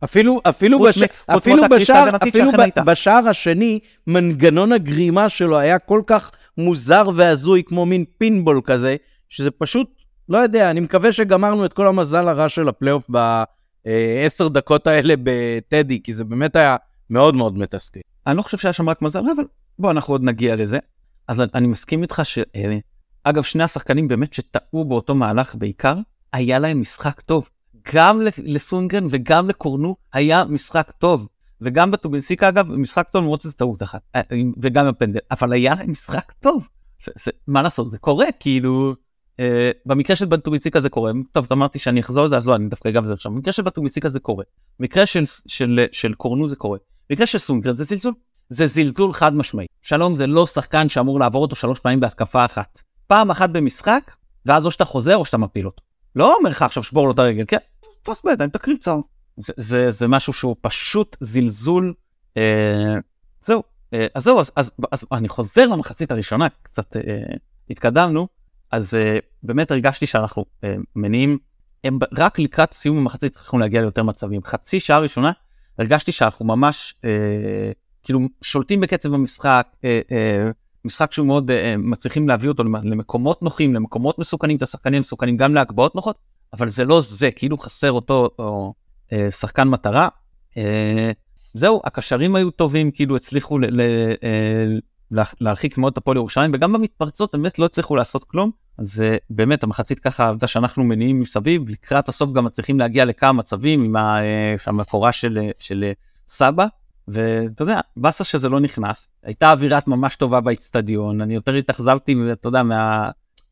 אפילו בשער השני, מנגנון הגרימה שלו היה כל כך מוזר ועזוי, כמו מין פינבול כזה, שזה פשוט, לא יודע, אני מקווה שגמרנו את כל המזל הרע של הפלייאוף ב10 דקות האלה בטדי, כי זה באמת היה מאוד מאוד מתסכל. אני לא חושב שהיה שם רק מזל, אבל בוא, אנחנו עוד נגיע לזה. אז אני מסכים איתך אגב, שני השחקנים באמת שטעו באותו מהלך בעיקר, היה להם משחק טוב. גם לסונגרן וגם לקורנו היה משחק טוב, וגם בטוביסיקה אגב, משחק טוב, למרות שזה טעות אחת, וגם בפנדל, אבל היה להם משחק טוב. מה לעשות, זה קורה, כאילו, במקרה של בטוביסיקה זה קורה, טוב, אמרתי שאני אחזור לזה, אז לא, אני דווקא אגב זה עכשיו, במקרה של בטוביסיקה זה קורה, במקרה של קורנו זה קורה, במקרה של סונגרן זה זלזול, זה זלזול חד משמעי. שלום, זה לא שחקן שאמור לעבור אותו 3 פעמים בהתקפה אחת. פעם אחת במשחק, ואז או שאתה חוזר או שאתה מפיל אותו. לא אומר לך עכשיו שבור לו את הרגל, כן? תפוס בידיים, תקריב צהוב. זה משהו שהוא פשוט זלזול. זהו. אז זהו, אז אני חוזר למחצית הראשונה, קצת התקדמנו, אז באמת הרגשתי שאנחנו מניעים, רק לקראת סיום המחצית צריכים להגיע ליותר מצבים. חצי שעה ראשונה, הרגשתי שאנחנו ממש כאילו שולטים בקצב המשחק, משחק שהוא מאוד מצליחים להביא אותו למקומות נוחים, למקומות מסוכנים, את השחקנים מסוכנים גם להגבעות נוחות, אבל זה לא זה, כאילו חסר אותו שחקן מטרה. זהו, הקשרים היו טובים, כאילו הצליחו להרחיק מאוד את הפועל ירושלים, וגם במתפרצות באמת לא הצליחו לעשות כלום, אז באמת המחצית ככה עבדה שאנחנו מניעים מסביב, לקראת הסוף גם מצליחים להגיע לכמה מצבים עם המקורה של סבא, ואתה יודע, בסה שזה לא נכנס, הייתה אווירת ממש טובה באצטדיון, אני יותר התאכזבתי, אתה יודע,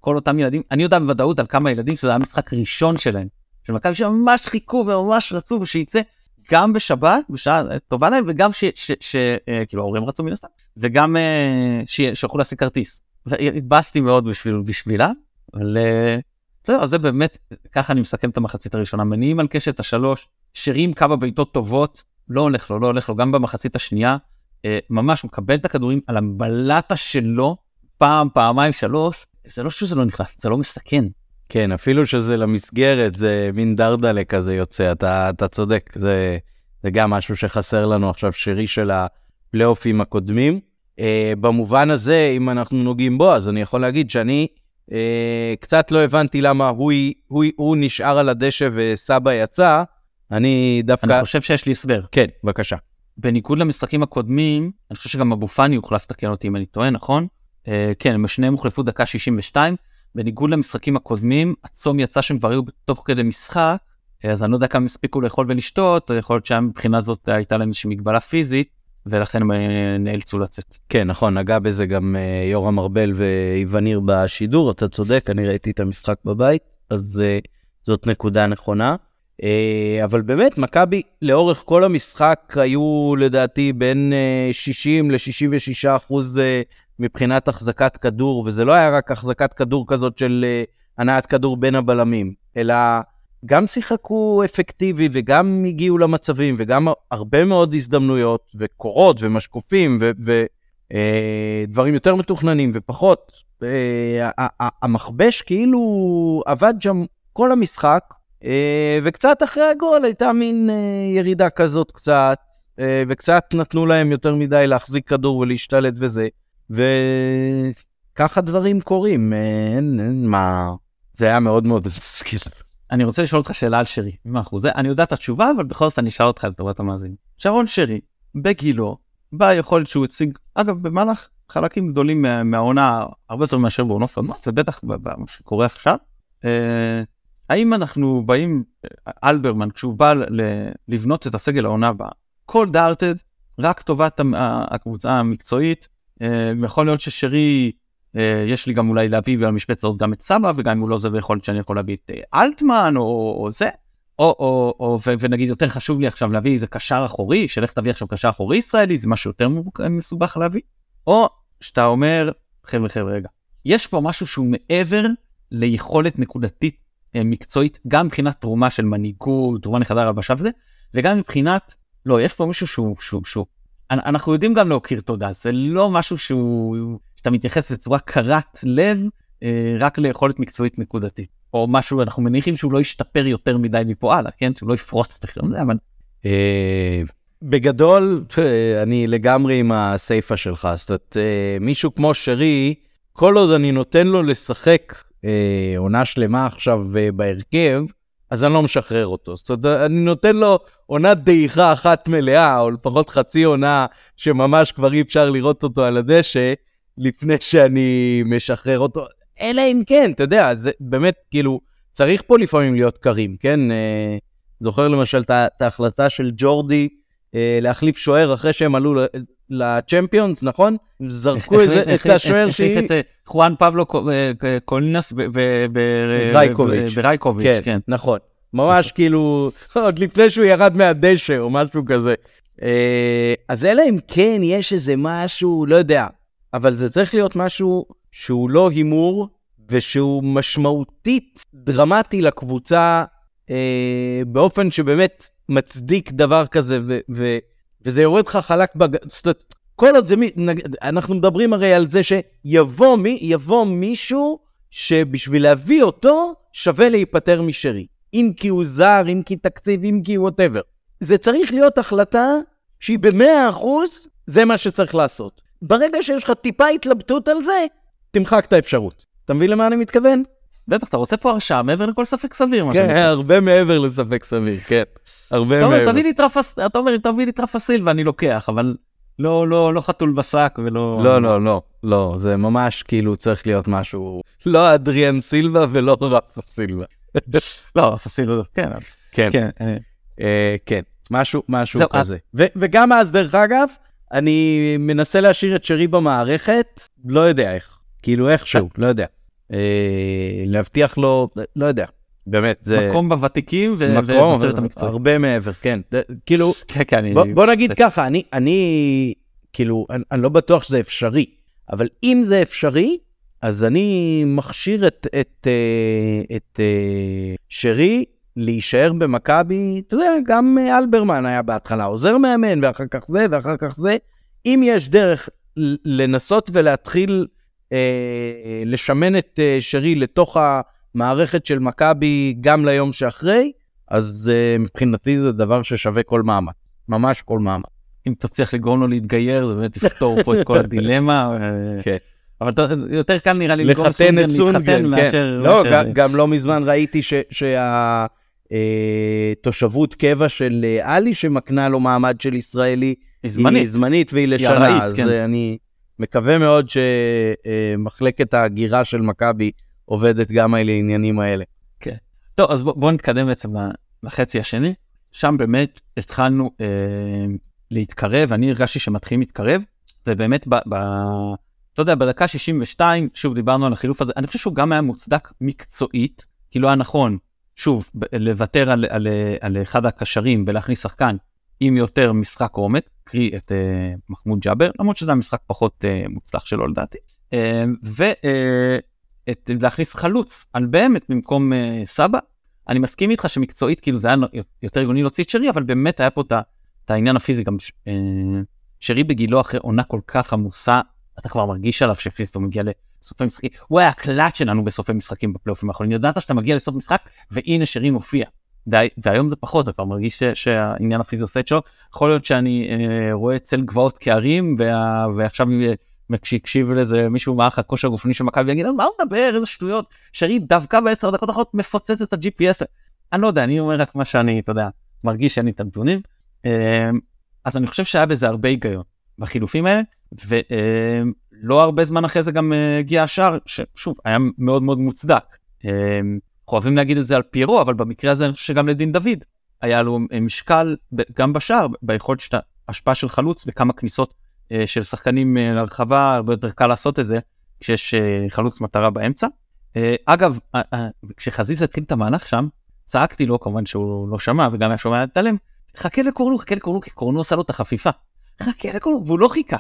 כל אותם ילדים, אני יודע בוודאות על כמה ילדים, שזה היה משחק ראשון שלהם, שמכבי שממש חיכו וממש רצו, ושיצא גם בשבת, בשעה טובה להם, וגם כאילו ההורים רצו מן הסתם, וגם שיוכלו להשיג כרטיס, והתבאסתי מאוד בשבילה, אבל זה באמת, ככה אני מסכם את המחצית הראשונה, מניעים על קשת השלוש, שרים כמה בעיטות טובות, לא הולך לו, גם במחצית השנייה, ממש הוא מקבל את הכדורים על המבלטה שלו, פעם, פעמיים, 3, זה לא שזה לא נכנס, זה לא מסכן. כן, אפילו שזה למסגרת, זה מין דרדלה כזה יוצא, אתה צודק, זה גם משהו שחסר לנו עכשיו, שרי של הפלייאופים הקודמים, במובן הזה, אם אנחנו נוגעים בו, אז אני יכול להגיד שאני קצת לא הבנתי למה הוא נשאר על הדשא וסבא יצא. אני דווקא... אני חושב שיש לי הסבר. כן, בבקשה. בניגוד למשחקים הקודמים, אני חושב שגם אבופני הוחלף, תקן אותי אם אני טועה, נכון? כן, משניהם הוחלפו דקה 62. בניגוד למשחקים הקודמים, הצום יצא שהם כבר היו בתוך כדי משחק, אז אני לא יודע כמה הספיקו לאכול ולשתות, יכול להיות שהם מבחינה זאת הייתה להם איזושהי מגבלה פיזית, ולכן הם נאלצו לצאת. כן, נכון, נגע בזה גם יורם ארבל ואיווניר בשידור, אתה צודק, אני ראיתי את המשחק בבית, אז זאת נקודה נכונה. אבל באמת, מכבי לאורך כל המשחק היו לדעתי בין 60 ל-66% מבחינת החזקת כדור, וזה לא היה רק החזקת כדור כזאת של הנעת כדור בין הבלמים, אלא גם שיחקו אפקטיבי וגם הגיעו למצבים וגם הרבה מאוד הזדמנויות וקורות ומשקופים ודברים יותר מתוכננים ופחות. המחבש כאילו עבד שם כל המשחק, וקצת אחרי הגול הייתה מין ירידה כזאת קצת, וקצת נתנו להם יותר מדי להחזיק כדור ולהשתלט וזה, וככה דברים קורים. זה היה מאוד מאוד סקיל. אני רוצה לשאול אותך שאלה על שרי. אני יודע את התשובה, אבל בכל זאת אני אשאל אותך לטובת המאזינים. שרון שרי, בגילו, ביכולת שהוא הציג, אגב, במהלך חלקים גדולים מהעונה, הרבה יותר מאשר בעונות קודמות, ובטח במה שקורה עכשיו, האם אנחנו באים, אלברמן, כשהוא בא לבנות את הסגל העונה הבאה, כל דארטד, רק טובת הקבוצה המקצועית, יכול להיות ששרי, יש לי גם אולי להביא ועל המשפצה עוד גם את סבא, וגם אם הוא לא זה ויכול להיות שאני יכול להביא את אלטמן או זה, ונגיד יותר חשוב לי עכשיו להביא איזה קשר אחורי, שלך תביא עכשיו קשר אחורי ישראלי, זה משהו יותר מסובך להביא, או שאתה אומר, חבר'ה, רגע, יש פה משהו שהוא מעבר ליכולת נקודתית מקצועית, גם מבחינת תרומה של מנהיגות, תרומה לחדר הבשב הזה, וגם מבחינת, לא, יש פה מישהו שהוא, אנחנו יודעים גם להוקיר תודה, זה לא משהו שהוא, שאתה מתייחס בצורה קרת לב, רק ליכולת מקצועית נקודתית, או משהו, אנחנו מניחים שהוא לא ישתפר יותר מדי מפה הלאה, כן? שהוא לא יפרוץ תכלום זה, אבל... בגדול, אני לגמרי עם הסייפה שלך, זאת אומרת, מישהו כמו שרי, כל עוד אני נותן לו לשחק, עונה שלמה עכשיו בהרכב, אז אני לא משחרר אותו. זאת אומרת, אני נותן לו עונה דעיכה אחת מלאה, או לפחות חצי עונה שממש כבר אי אפשר לראות אותו על הדשא, לפני שאני משחרר אותו. אלא אם כן, אתה יודע, זה באמת, כאילו, צריך פה לפעמים להיות קרים, כן? זוכר למשל את ההחלטה של ג'ורדי להחליף שוער אחרי שהם עלו לצ'מפיונס, נכון? זרקו את השוער שהיא... את חואן פבלו קולינס ברייקוביץ', כן, נכון. ממש כאילו, עוד לפני שהוא ירד מהדשא או משהו כזה. אז אלא אם כן יש איזה משהו, לא יודע, אבל זה צריך להיות משהו שהוא לא הימור, ושהוא משמעותית דרמטי לקבוצה, באופן שבאמת מצדיק דבר כזה, וזה יורד לך חלק כל עוד זה, אנחנו מדברים הרי על זה שיבוא מישהו שבשביל להביא אותו שווה להיפטר משרי, אם כי הוא זר, אם כי תקציב, אם כי whatever. זה צריך להיות החלטה שהיא ב100% זה מה שצריך לעשות. ברגע שיש לך טיפה התלבטות על זה, תמחק את האפשרות. אתה מבין למה אני מתכוון? בטח, אתה רוצה פה הרשעה מעבר לכל ספק סביר. כן, הרבה מעבר לספק סביר, כן. הרבה מעבר. אתה אומר, תביא לי טרף אסיל ואני לוקח, אבל לא חתול בסק ולא... לא, זה ממש כאילו צריך להיות משהו... לא אדריאן סילבה ולא רף הסילבה. לא, רף הסילבה, כן. כן, משהו כזה. וגם אז, דרך אגב, אני מנסה להשאיר את שרי במערכת, לא יודע איך. כאילו איכשהו, לא יודע. להבטיח לו, לא יודע. באמת, זה... מקום בוותיקים ובצוות המקצוע. הרבה מעבר, כן. כאילו, בוא נגיד ככה, אני, כאילו, אני לא בטוח שזה אפשרי, אבל אם זה אפשרי, אז אני מכשיר את שרי להישאר במכבי, אתה יודע, גם אלברמן היה בהתחלה עוזר מאמן, ואחר כך זה, אם יש דרך לנסות ולהתחיל לשמן את שרי לתוך המערכת של מכבי גם ליום שאחרי, אז מבחינתי זה דבר ששווה כל מאמץ, ממש כל מאמץ. אם תצליח לגרום לו להתגייר, זה באמת תפתור פה את כל הדילמה. כן. אבל יותר כאן נראה לי למכור סונגרן, להתחתן מאשר... לא, גם לא מזמן ראיתי שהתושבות קבע של אלי שמקנה לו מעמד של ישראלי, היא זמנית והיא לשנה, אז אני מקווה מאוד שמחלקת ההגירה של מכבי עובדת גם על העניינים האלה. כן. טוב, אז בואו נתקדם בעצם לחצי השני, שם באמת התחלנו להתקרב, אני הרגשתי שמתחילים להתקרב, ובאמת אתה יודע, בדקה 62, שוב דיברנו על החילוף הזה, אני חושב שהוא גם היה מוצדק מקצועית, כי לא היה נכון, שוב, לוותר על אחד הקשרים ולהכניס שחקן עם יותר משחק עומד, קרי את מחמוד ג'אבר, למרות שזה המשחק פחות מוצלח שלו לדעתי, ולהכניס חלוץ על באמת במקום סבא. אני מסכים איתך שמקצועית, כאילו זה היה יותר ארגוני להוציא את שרי, אבל באמת היה פה את העניין הפיזי, גם שרי בגילו אחרי עונה כל כך עמוסה, אתה כבר מרגיש עליו שפיזית, הוא מגיע לסופי משחקים, הוא היה הקלט שלנו בסופי משחקים בפלייאופים האחרונים, ידעת שאתה מגיע לסוף משחק, והנה שרי מופיע, והיום זה פחות, אתה כבר מרגיש שהעניין הפיזי עושה את שלו, יכול להיות שאני רואה אצל גבעות כערים, ועכשיו כשהקשיב לזה מישהו מערך הכושר הגופני של מכבי, יגיד, מה הוא מדבר, איזה שטויות, שרי דווקא ב10 דקות אחרות מפוצץ את ה-GPS, אני לא יודע, אני אומר רק מה שאני, אתה יודע, מרגיש שאני תנתונים, אז אני חושב שהיה בזה הרבה היגיון בחילופים האלה, ולא הרבה זמן אחרי זה גם הגיע השאר, ששוב, היה מאוד מאוד מוצדק. חייבים להגיד את זה על פירו, אבל במקרה הזה אני חושב שגם לדין דוד, היה לו משקל גם בשאר, ביכולת ההשפעה של חלוץ, וכמה כניסות של שחקנים לרחבה, הרבה יותר קל לעשות את זה, כשיש חלוץ מטרה באמצע. אגב, כשחזיזה התחיל את המהלך שם, צעקתי לו, כמובן שהוא לא שמע, וגם היה שומע להתעלם, חכה לקורנו, כי קורנו עשה לו את החפיפה. חכה לקורנו, והוא לא חיכה.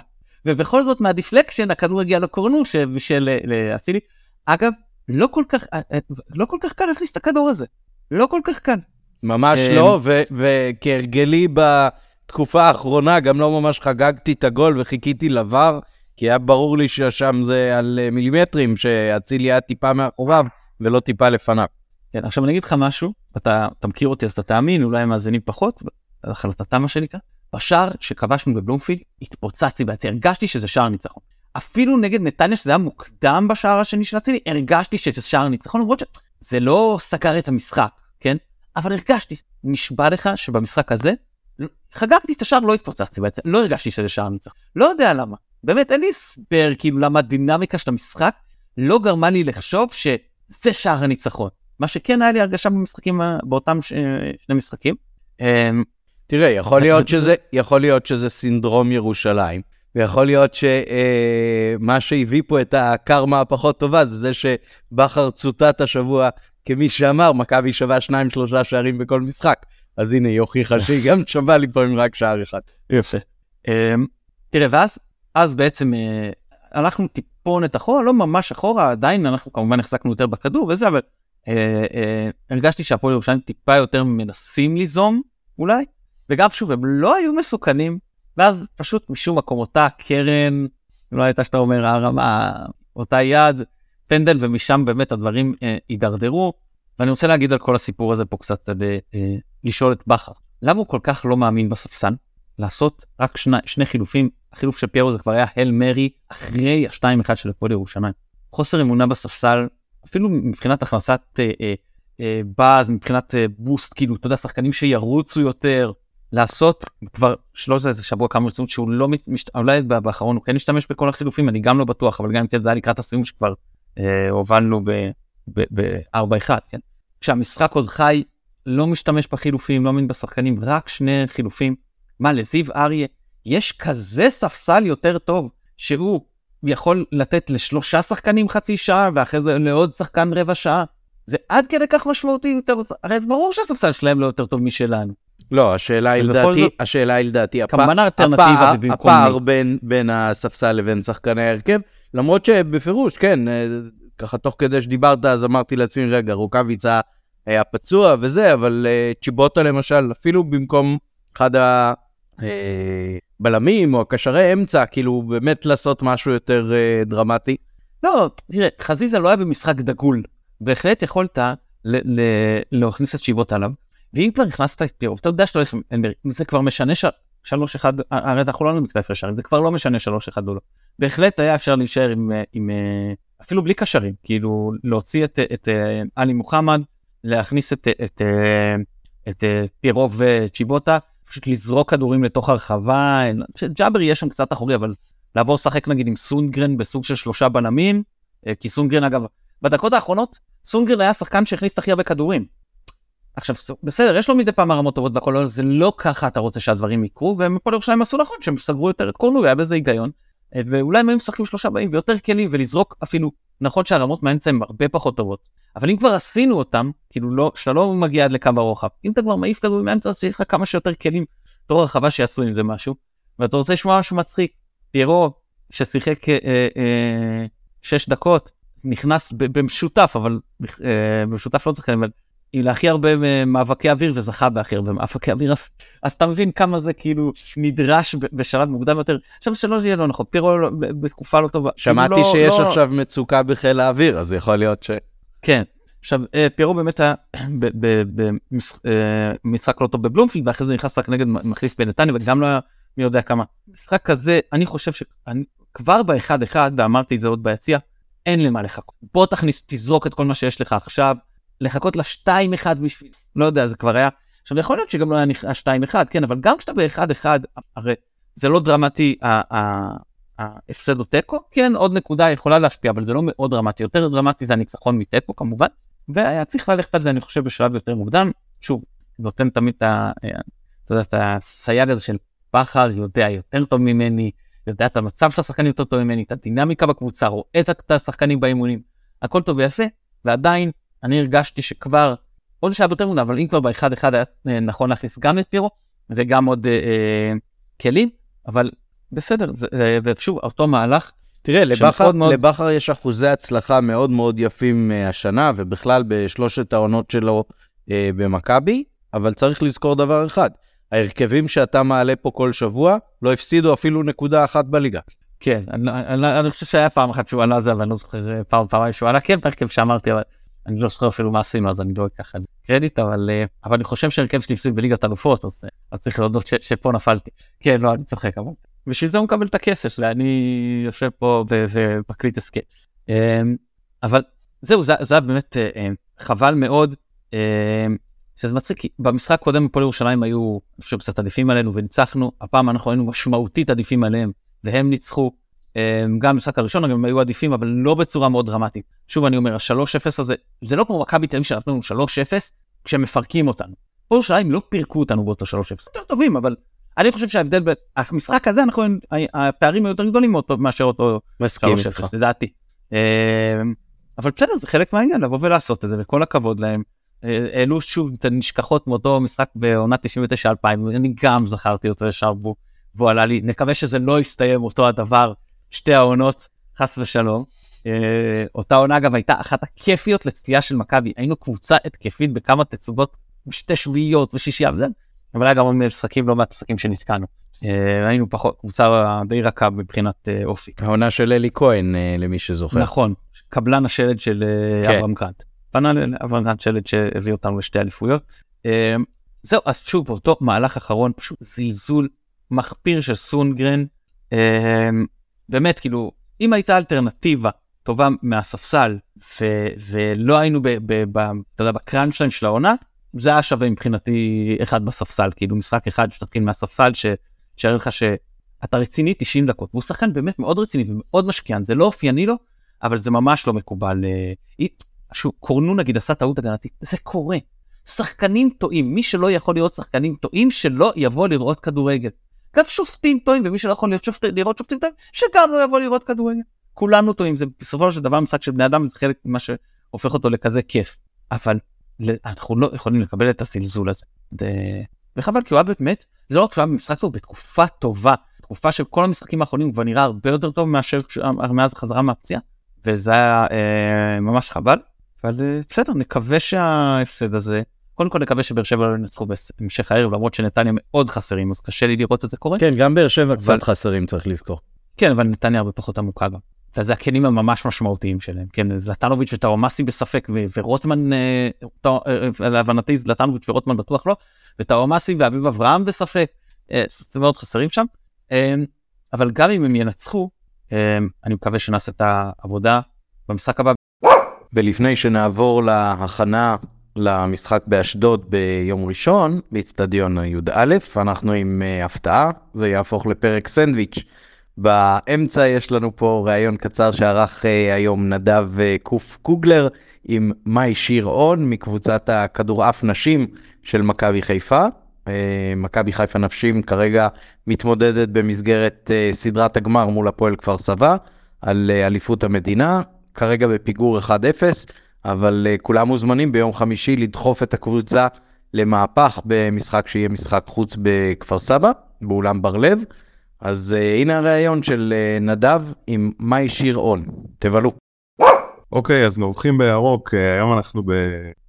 ובכל זאת מהדיפלקשן, הכדור הגיע לקורנו, של אסילי. אגב, לא כל כך, לא כל כך קל להכניס את הכדור הזה. לא כל כך קל. ממש לא, וכהרגלי בתקופה האחרונה, גם לא ממש חגגתי את הגול וחיכיתי לבר, כי היה ברור לי ששם זה על מילימטרים, שאצילי היה טיפה מאחוריו, ולא טיפה לפניו. כן, עכשיו אני אגיד לך משהו, אתה מכיר אותי אז אתה תאמין, אולי הם מאזינים פחות, החלטתה מה שנקרא, בשער שכבשנו בבלומפילד, התפוצצתי בעצמי, הרגשתי שזה שער ניצחון. אפילו נגד נתניה שזה היה מוקדם בשער השני של אצילי, הרגשתי שזה שער ניצחון, למרות שזה לא סגר את המשחק, כן? אבל הרגשתי, נשבע לך שבמשחק הזה, חגגתי את השער, לא התפוצצתי בעצמי, לא הרגשתי שזה שער ניצחון. לא יודע למה, באמת אין לי הסבר, כאילו למה הדינמיקה של המשחק לא גרמה לי לחשוב שזה שער הניצחון. מה שכן היה לי הרגשה במשחקים, באותם שני משחקים. תראה, יכול להיות שזה סינדרום ירושלים, ויכול להיות שמה שהביא פה את הקרמה הפחות טובה, זה שבחר צוטט השבוע, כמי שאמר, מכבי שווה 2-3 שערים בכל משחק. אז הנה, היא הוכיחה שהיא גם שווה לי פה עם רק שער אחד. יפה. תראה, ואז בעצם הלכנו טיפונת אחורה, לא ממש אחורה, עדיין אנחנו כמובן החזקנו יותר בכדור וזה, אבל הרגשתי שהפועל ירושלים טיפה יותר מנסים ליזום, אולי, וגם שוב, הם לא היו מסוכנים, ואז פשוט משום מקום אותה קרן, לא הייתה שאתה אומר, הרמה, אותה יד, פנדל, ומשם באמת הדברים יידרדרו, ואני רוצה להגיד על כל הסיפור הזה פה קצת, לשאול את בחר, למה הוא כל כך לא מאמין בספסן, לעשות רק שני חילופים, החילוף של פירו זה כבר היה הל מרי, אחרי 2-1 של הפועל ירושלים, חוסר אמונה בספסל, אפילו מבחינת הכנסת באז, מבחינת בוסט, כאילו, אתה יודע, שחקנים שירוצו יותר, לעשות, כבר שלא זה איזה שבוע כמה רצינות, שהוא לא אולי באחרון הוא כן משתמש בכל החילופים, אני גם לא בטוח, אבל גם אם כן זה היה לקראת הסיום שכבר הובלנו ב-4-1, כן? כשהמשחק עוד חי, לא משתמש בחילופים, לא מין בשחקנים, רק שני חילופים. מה, לזיו אריה, יש כזה ספסל יותר טוב, שהוא יכול לתת ל3 שחקנים חצי שעה, ואחרי זה לעוד שחקן רבע שעה. זה עד כדי כך משמעותי יותר, הרי ברור שהספסל שלהם לא יותר טוב משלנו. לא, השאלה היא לדעתי, הפער בין הספסל לבין שחקני ההרכב, למרות שבפירוש, כן, ככה תוך כדי שדיברת, אז אמרתי לעצמי, רגע, רוקביצה היה פצוע וזה, אבל צ'יבוטה למשל, אפילו במקום אחד הבלמים, או הקשרי אמצע, כאילו באמת לעשות משהו יותר דרמטי. לא, תראה, חזיזה לא היה במשחק דגול, בהחלט יכולת להכניס את שיבות עליו, ואם כבר נכנסת את פירוב, אתה יודע שאתה הולך, זה כבר משנה 3-1, הרי אנחנו לא נקטע פרשרים, זה כבר לא משנה 3-1 או לא. בהחלט היה אפשר להישאר עם אפילו בלי קשרים, כאילו להוציא את אלי מוחמד, להכניס את פירו וצ'יבוטה, פשוט לזרוק כדורים לתוך הרחבה, ג'אבר יש שם קצת אחורי, אבל לעבור שחק נגיד עם סונגרן בסוג של 3 בלמים, כי סונגרן אגב, בדקות האחרונות, סונגרן היה שחקן שהכניס הכי הרבה כדורים. עכשיו, בסדר, יש לו מדי פעם הרמות טובות והכל, זה לא ככה אתה רוצה שהדברים יקרו, והם פה לירושלים עשו נכון, שהם סגרו יותר את קורנו, והיה בזה היגיון, ואולי הם היו משחקים 3 בלמים ויותר כלים, ולזרוק אפילו, נכון שהרמות מהאמצע הן הרבה פחות טובות, אבל אם כבר עשינו אותם, כאילו לא, שאתה לא מגיע עד לקו הרוחב, אם אתה כבר מעיף כדורים מהאמצע, אז יש לך כמה שיותר כלים, תור הרחבה שיעשו עם זה משהו, ואתה רוצה לשמוע משהו מצחיק, פירו, ששיחק 6 דקות, נכנס במשותף, אבל במשותף לא צריך להם, עם הכי הרבה מאבקי אוויר וזכה באחר במאבקי אוויר, אז אתה מבין כמה זה כאילו נדרש בשלב מוקדם יותר. עכשיו שלא זה יהיה לא נכון, פירו בתקופה לא טובה. שמעתי שיש עכשיו מצוקה בחיל האוויר, אז יכול להיות ש... כן, עכשיו פירו באמת היה במשחק לא טוב בבלומפילד, ואחרי זה נכנס רק נגד מחליף בנתניה, וגם לא היה מי יודע כמה. משחק כזה, אני חושב שכבר ב1-1, ואמרתי את זה עוד ביציע, אין למה לחכות. בוא תזרוק את כל מה שיש לך עכשיו, לחכות ל-2-1 בשביל, לא יודע, זה כבר היה, עכשיו יכול להיות שגם לא היה נכנס 2-1, כן, אבל גם כשאתה ב-1-1, הרי זה לא דרמטי, ההפסד או טקו, כן, עוד נקודה יכולה להשפיע, אבל זה לא מאוד דרמטי, יותר דרמטי זה הניצחון מטקו כמובן, והיה צריך ללכת על זה, אני חושב, בשלב יותר מוקדם, שוב, נותן תמיד את הסייג הזה של פחר, יודע יותר טוב ממני, יודע את המצב של השחקנים יותר טוב ממני, את הדינמיקה בקבוצה, רואה את השחקנים באימונים, הכל טוב ויפה, ועדיין אני הרגשתי שכבר, עוד שעה יותר מודע, אבל אם כבר ב1-1 היה נכון להכניס גם את פירו, וגם עוד כלים, אבל בסדר, ושוב, אותו מהלך. תראה, לבחר יש אחוזי הצלחה מאוד מאוד יפים השנה, ובכלל בשלושת העונות שלו במכבי, אבל צריך לזכור דבר אחד, ההרכבים שאתה מעלה פה כל שבוע, לא הפסידו אפילו נקודה אחת בליגה. כן, אני חושב שהיה פעם אחת שהוא עלה זה, אבל אני לא זוכר פעם שהוא עלה, כן, בהרכב שאמרתי, אבל... אני לא זוכר אפילו מה עשינו, אז אני לא אקח על זה קרדיט, אבל אני חושב שהרכב שנפסיד בליגת אלופות, אז צריך להודות שפה נפלתי. כן, לא, אני צוחק, אבל... בשביל זה הוא מקבל את הכסף, ואני יושב פה ובקליט הסקט. אבל זהו, זה באמת חבל מאוד, שזה מצחיק, כי במשחק קודם בפועל ירושלים היו קצת עדיפים עלינו וניצחנו, הפעם אנחנו היינו משמעותית עדיפים עליהם, והם ניצחו, גם משחק הראשון, גם היו עדיפים, אבל לא בצורה מאוד דרמטית. שוב, אני אומר, ה-3-0 הזה, זה לא כמו מכבי תל אביב שנתנו 3-0, כשמפרקים אותנו. פה ירושלים לא פירקו אותנו באותו 3-0. יותר טובים, אבל אני חושב שההבדל בין... המשחק הזה, הפערים היותר גדולים מאשר אותו 3-0, לדעתי. אבל בסדר, זה חלק מהעניין, לבוא ולעשות את זה, וכל הכבוד להם. העלו שוב את הנשכחות מאותו משחק בעונת 99-2000, אני גם זכרתי אותו ישר בו, והוא עלה לי, נקווה שזה לא יסתיים אותו הדבר, שתי העונות, חס ושלום. אותה עונה, אגב, הייתה אחת הכיפיות לצטייה של מכבי. היינו קבוצה התקפית בכמה תצוגות, בשתי שביעיות ושישייה, אבל היה גם משחקים, לא מהמשחקים שנתקענו. היינו פחות, קבוצה די רכה מבחינת אופי. העונה של אלי כהן, למי שזוכר. נכון, קבלן השלד של אברהם קאנט. פנה לאברהם קאנט שלד שהביא אותנו לשתי אליפויות. זהו, אז שוב, אותו מהלך אחרון, פשוט זלזול מחפיר של סונגרן. באמת, כאילו, אם הייתה אלטרנטיבה טובה מהספסל, ולא היינו בקרנץ' של העונה, זה היה שווה מבחינתי אחד בספסל, כאילו משחק אחד שתתחיל מהספסל, שתשאר לך שאתה רציני 90 דקות, והוא שחקן באמת מאוד רציני ומאוד משקיען, זה לא אופייני לו, אבל זה ממש לא מקובל. קורנו נגיד עשה טעות הגנתית, זה קורה. שחקנים טועים, מי שלא יכול להיות שחקנים טועים, שלא יבוא לראות כדורגל. גם שופטים טועים, ומי שלא יכול להיות לראות שופטים טועים, שגם לא יבוא לראות כדורגל. כולנו טועים, זה בסופו של דבר משחק של בני אדם, זה חלק ממה שהופך אותו לכזה כיף. אבל אנחנו לא יכולים לקבל את הסלזול הזה. וחבל, כי הוא היה באמת, זה לא רק שהוא היה במשחק טוב, בתקופה טובה, תקופה של כל המשחקים האחרונים, הוא כבר נראה הרבה יותר טוב מאשר מאז חזרה מהפציעה, וזה היה ממש חבל. אבל בסדר, נקווה שההפסד הזה, קודם כל נקווה שבאר שבע לא נצחו בהמשך הערב, למרות שנתניה מאוד חסרים, אז קשה לי לראות את זה קורה. כן, גם באר שבע קצת חסרים, צריך לזכור. כן, אבל נתניה הרבה פחות עמוקה גם. וזה הכלים הממש משמעותיים שלהם. כן, זלטנוביץ' וטאומאסי בספק, ורוטמן, להבנתי, זלטנוביץ' ורוטמן בטוח לא, וטאומאסי ואביב אברהם בספק, זה מאוד חסרים שם, אבל גם אם הם ינצחו, אני מקווה שנעשה את העבודה במשחק הבא. ולפני שנעבור להכנה למשחק באשדוד ביום ראשון, באצטדיון י"א, אנחנו עם הפתעה, זה יהפוך לפרק סנדוויץ'. באמצע יש לנו פה ראיון קצר שערך היום נדב קוגלר עם מאי שיר און מקבוצת הכדורעף נשים של מכבי חיפה. מכבי חיפה נשים כרגע מתמודדת במסגרת סדרת הגמר מול הפועל כפר סבא על אליפות המדינה, כרגע בפיגור 1-0, אבל כולם מוזמנים ביום חמישי לדחוף את הקבוצה למהפך במשחק שיהיה משחק חוץ בכפר סבא, באולם בר לב. אז הנה הרעיון של נדב עם מאי שיר און, תבלו. אוקיי, אז נובחים בירוק, היום אנחנו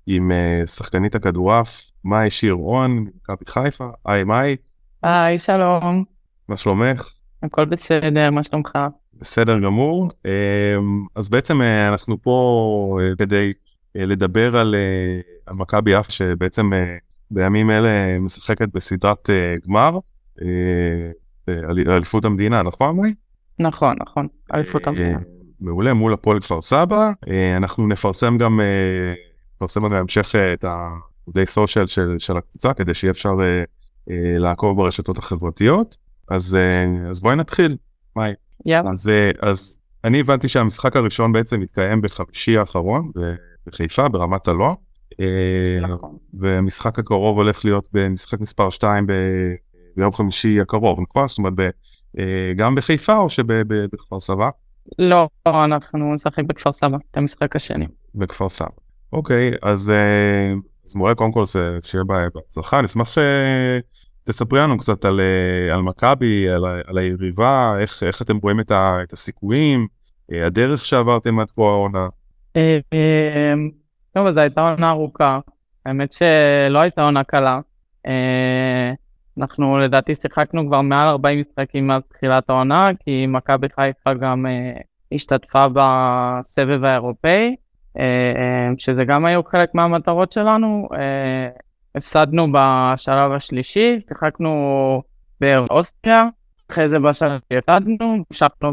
עם שחקנית הכדורעף, מאי שיר און, מכבי חיפה. היי מאי. היי, שלום. מה שלומך? הכל בסדר, מה שלומך? בסדר גמור. אז בעצם אנחנו פה כדי לדבר על מכבי חיפה, שבעצם בימים אלה משחקת בסדרת גמר, אליפות המדינה, נכון מאי? נכון, נכון, אליפות המדינה. מעולה, מול הפועל כפר סבא. אנחנו נפרסם גם בהמשך את העמודי סושיאל של הקבוצה, כדי שיהיה אפשר לעקוב ברשתות החברתיות. אז בואי נתחיל, מאי. יאללה. אז אני הבנתי שהמשחק הראשון בעצם מתקיים בחמישי האחרון, בחיפה, ברמת אלון. נכון. והמשחק הקרוב הולך להיות במשחק מספר 2 ביום חמישי הקרוב, נכון? זאת אומרת, גם בחיפה או שבכפר סבא? לא, אנחנו נשחקים בכפר סבא, את המשחק השני. בכפר סבא. אוקיי, אז מורה קודם כל שיהיה בהצלחה, אני אשמח שתספרי לנו קצת על מכבי, על היריבה, איך אתם רואים את הסיכויים, הדרך שעברתם עד כה העונה. טוב, אז הייתה עונה ארוכה, האמת שלא הייתה עונה קלה, אנחנו לדעתי שיחקנו כבר מעל 40 משחקים מאז תחילת העונה, כי מכבי חיפה גם השתתפה בסבב האירופאי, שזה גם היו חלק מהמטרות שלנו. הפסדנו בשלב השלישי, שיחקנו באוסטריה, אחרי זה בשלב הפסדנו, המשכנו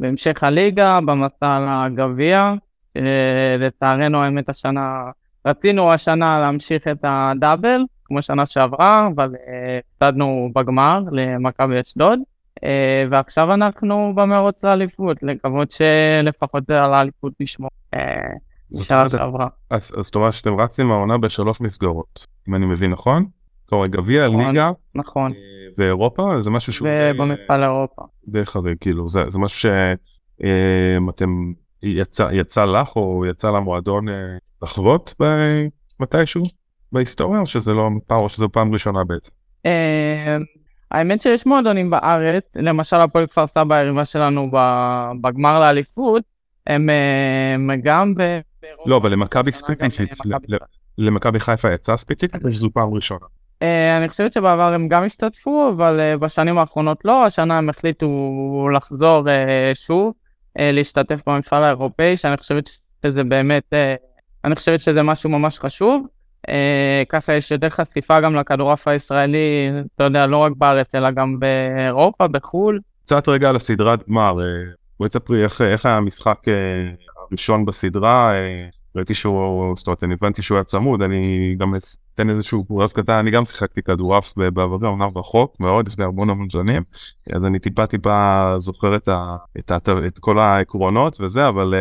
בהמשך הליגה, במסע לגביע, לצערנו האמת השנה, רצינו השנה להמשיך את הדאבל, כמו שנה שעברה, אבל הפסדנו בגמר למכבי אשדוד, ועכשיו אנחנו במרוץ לאליפות, לקוות שלפחות על האליפות נשמור. שנה שעברה. אז תאמר שאתם רצים העונה בשלוש מסגרות, אם אני מבין נכון? קורא גביע, ליגה, ואירופה, זה משהו שהוא... ובמפעל אירופה. בחריג, כאילו, זה משהו שאתם יצא לך או יצא למועדון לחוות מתישהו בהיסטוריה, או שזה פעם ראשונה בעצם? האמת שיש מועדונים בארץ, למשל הפועל כפר סבא, היריבה שלנו בגמר לאליפות, הם גם באירופה. לא, אבל למכבי ספציפית, למכבי חיפה יצא ספציפית, זו פעם ראשונה. אני חושבת שבעבר הם גם השתתפו, אבל בשנים האחרונות לא, השנה הם החליטו לחזור שוב, להשתתף במפעל האירופאי, שאני חושבת שזה באמת, אני חושבת שזה משהו ממש חשוב, ככה יש יותר חשיפה גם לכדורעף הישראלי, אתה יודע, לא רק בארץ, אלא גם באירופה, בחול. קצת רגע על הסדרת גמר, בואי תפרי איך היה המשחק הראשון בסדרה, ראיתי שהוא, זאת אומרת, אני הבנתי שהוא היה צמוד, אני גם אתן איזשהו פורס קטן, אני גם שיחקתי כדורעף בעברי העונה רחוק מאוד, לפני המון שנים, אז אני טיפה זוכר את כל העקרונות וזה, אבל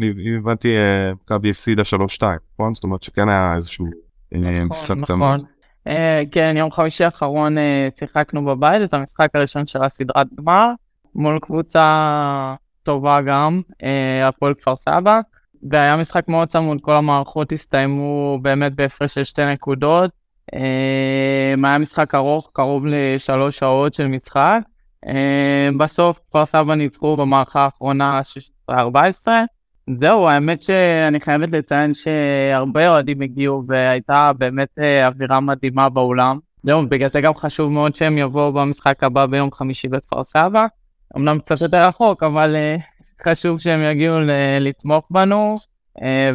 אם הבנתי, מכבי הפסידה 3-2, נכון? זאת אומרת שכן היה איזשהו משחק צמוד. כן, יום חמישי האחרון שיחקנו בבית, את המשחק הראשון של הסדרת גמר, מול קבוצה טובה גם, הפועל כפר סבא, והיה משחק מאוד צמוד, כל המערכות הסתיימו באמת בהפרש של 2 נקודות, היה משחק ארוך, קרוב ל3 שעות של משחק, בסוף כפר סבא ניצחו במערכה האחרונה 16-14, זהו, האמת שאני חייבת לציין שהרבה אוהדים הגיעו, והייתה באמת אווירה מדהימה באולם, זהו, בגלל זה גם חשוב מאוד שהם יבואו במשחק הבא ביום חמישי בכפר סבא, אמנם קצת יותר רחוק, אבל חשוב שהם יגיעו לתמוך בנו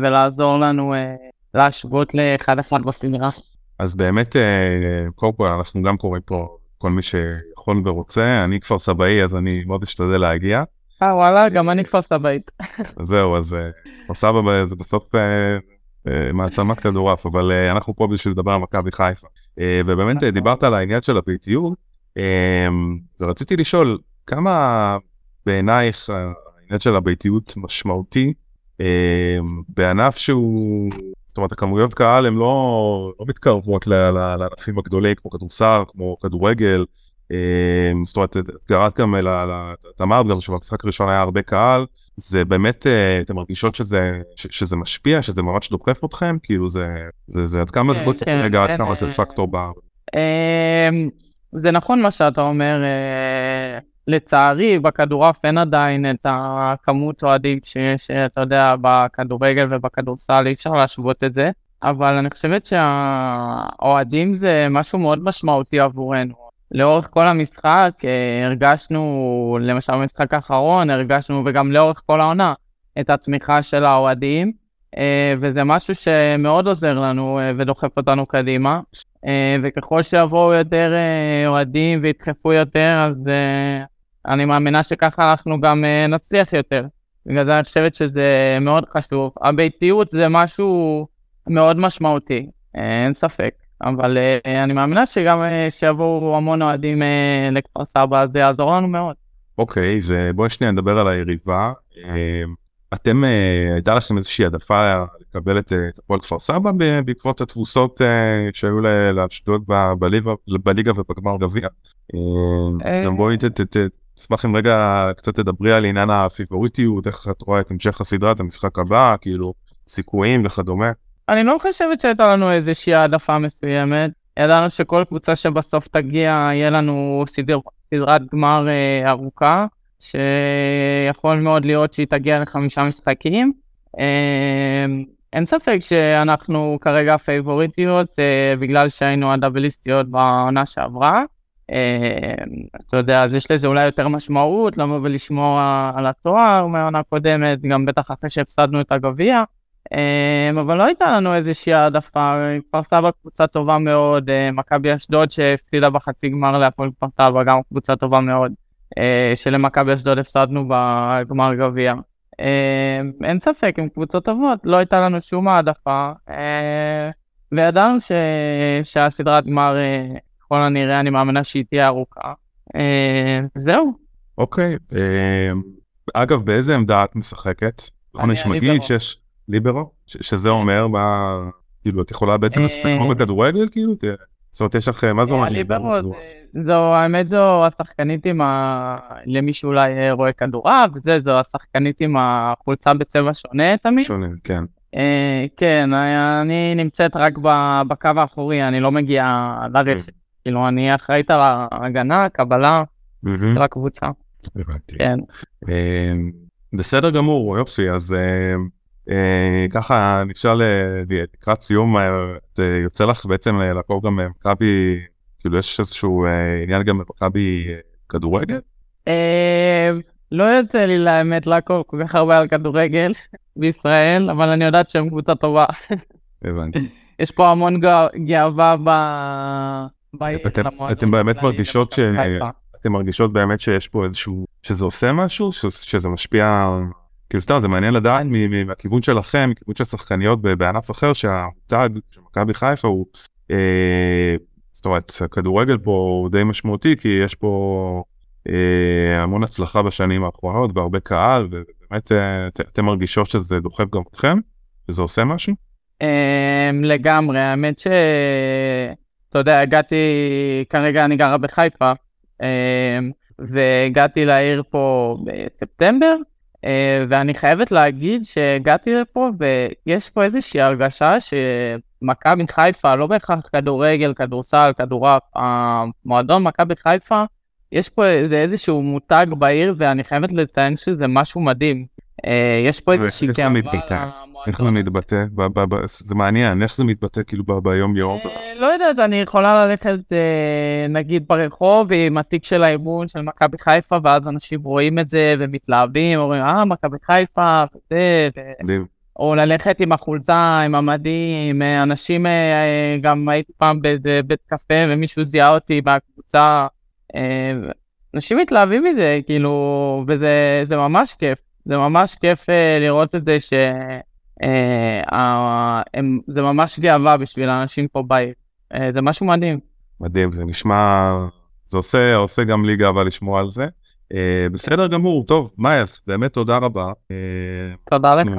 ולעזור לנו להשוות ל1-1 בסדרה. אז באמת, קודם כל, אנחנו גם קוראים פה כל מי שיכול ורוצה, אני כפר סבאי, אז אני מאוד אשתדל להגיע. וואלה, גם אני כפר סבאית. זהו, אז כפר סבא זה בסוף מעצמת כדורף, אבל אנחנו פה בשביל לדבר על מכבי חיפה. ובאמת דיברת על העניין של הביתיות, ורציתי לשאול, כמה בעינייך העניין של הביתיות משמעותי, בענף שהוא, זאת אומרת, הכמויות קהל הן לא מתקרבות לענפים הגדולים, כמו כדורסל, כמו כדורגל, זאת אומרת, גרעת גם, את אמרת גם שבמשחק הראשון היה הרבה קהל, זה באמת, אתם מרגישות שזה משפיע, שזה ממש דוחף אתכם, כאילו זה עד כמה זה בוא צריך רגע, עד כמה זה פקטור בארץ. זה נכון מה שאתה אומר, לצערי בכדורף אין עדיין את הכמות אוהדים שיש, אתה יודע, בכדורגל ובכדורסל, אי אפשר להשוות את זה, אבל אני חושבת שהאוהדים זה משהו מאוד משמעותי עבורנו. לאורך כל המשחק הרגשנו, למשל במשחק האחרון הרגשנו, וגם לאורך כל העונה, את התמיכה של האוהדים, וזה משהו שמאוד עוזר לנו ודוחף אותנו קדימה, וככל שיבואו יותר אוהדים וידחפו יותר, אז אני מאמינה שככה אנחנו גם נצליח יותר. בגלל זה אני חושבת שזה מאוד חשוב. הביתיות זה משהו מאוד משמעותי, אין ספק. אבל אני מאמינה שגם שיבואו המון אוהדים לכפר סבא, זה יעזור לנו מאוד. אוקיי, בואי שנייה נדבר על היריבה. אתם, הייתה לכם איזושהי עדפה לקבל את הפועל כפר סבא בעקבות התבוסות שהיו לאשדוד בליגה ובגמר גביע? גם בואי תשמח אם רגע קצת תדברי על עניין הפיבוריטיות, איך את רואה את המשך הסדרה, את המשחק הבא, כאילו סיכויים וכדומה. אני לא חושבת שהייתה לנו איזושהי העדפה מסוימת, אלא שכל קבוצה שבסוף תגיע, יהיה לנו סדרת גמר ארוכה, שיכול מאוד להיות שהיא תגיע ל5 משחקים. אין ספק שאנחנו כרגע פייבוריטיות, בגלל שהיינו הדאבליסטיות בעונה שעברה. אתה יודע, אז יש לזה אולי יותר משמעות, למה ולשמור על התואר מהעונה הקודמת, גם בטח אחרי שהפסדנו את הגביע. אבל לא הייתה לנו איזושהי העדפה. כפר סבא קבוצה טובה מאוד, מכבי אשדוד שהפסידה בחצי גמר להפועל כפר סבא, גם קבוצה טובה מאוד, שלמכבי אשדוד הפסדנו בגמר גביע. אין ספק, עם קבוצות טובות, לא הייתה לנו שום העדפה, וידענו שהסדרת גמר, ככל הנראה, אני מאמינה שהיא תהיה ארוכה. זהו. אוקיי, אגב, באיזה עמדה את משחקת? נכון, יש מגיש, יש... ליברו, שזה אומר מה, כאילו, את יכולה בעצם לספק כמו בכדורגל, כאילו, זאת אומרת, יש לך, מה זה אומר? ליברו, האמת זו השחקנית עם, למי שאולי רואה כדורף, זו השחקנית עם החולצה בצבע שונה תמיד. שונה, כן. כן, אני נמצאת רק בקו האחורי, אני לא מגיע לרשת, כאילו, אני אחראית על ההגנה, הקבלה, של הקבוצה. הבנתי. כן. בסדר גמור, יופי, אז... ככה נשאל לקראת סיום, יוצא לך בעצם לעקוב גם מכבי, כאילו יש איזשהו עניין גם מכבי כדורגל? לא יוצא לי לאמת לעקוב כל כך הרבה על כדורגל בישראל, אבל אני יודעת שהם קבוצה טובה. הבנתי. יש פה המון גאווה בעיר. אתם באמת מרגישות שיש פה איזשהו, שזה עושה משהו, שזה משפיע... כאילו סתם, זה מעניין לדעת מהכיוון שלכם, מכיוון של שחקניות בענף אחר, שהמותג של מכבי חיפה הוא, זאת אומרת, הכדורגל פה הוא די משמעותי, כי יש פה המון הצלחה בשנים האחרונות, והרבה קהל, ובאמת אתם מרגישות שזה דוחף גם אתכם, וזה עושה משהו? לגמרי, האמת ש... אתה יודע, הגעתי, כרגע אני גרה בחיפה, והגעתי לעיר פה בספטמבר, ואני חייבת להגיד שהגעתי לפה ויש פה איזושהי הרגשה שמכבי חיפה, לא בהכרח כדורגל, כדורסל, כדורף, המועדון מכבי חיפה, יש פה איזשהו מותג בעיר ואני חייבת לציין שזה משהו מדהים. יש פה איזושהי כאהבה. איך זה מתבטא? זה מעניין, איך זה מתבטא כאילו ביום יום? לא יודעת, אני יכולה ללכת נגיד ברחוב עם התיק של האימון של מכבי חיפה, ואז אנשים רואים את זה ומתלהבים, אומרים, מכבי חיפה, וזה, או ללכת עם החולצה, עם המדים, אנשים, גם הייתי פעם בבית קפה, ומישהו זיהה אותי בקבוצה, אנשים מתלהבים מזה, כאילו, וזה ממש כיף, זה ממש כיף לראות את זה, זה ממש גאווה בשביל האנשים פה בית, זה משהו מדהים. מדהים, זה נשמע, זה עושה גם לי גאווה לשמוע על זה. בסדר גמור, טוב, מייס, באמת תודה רבה. תודה לך.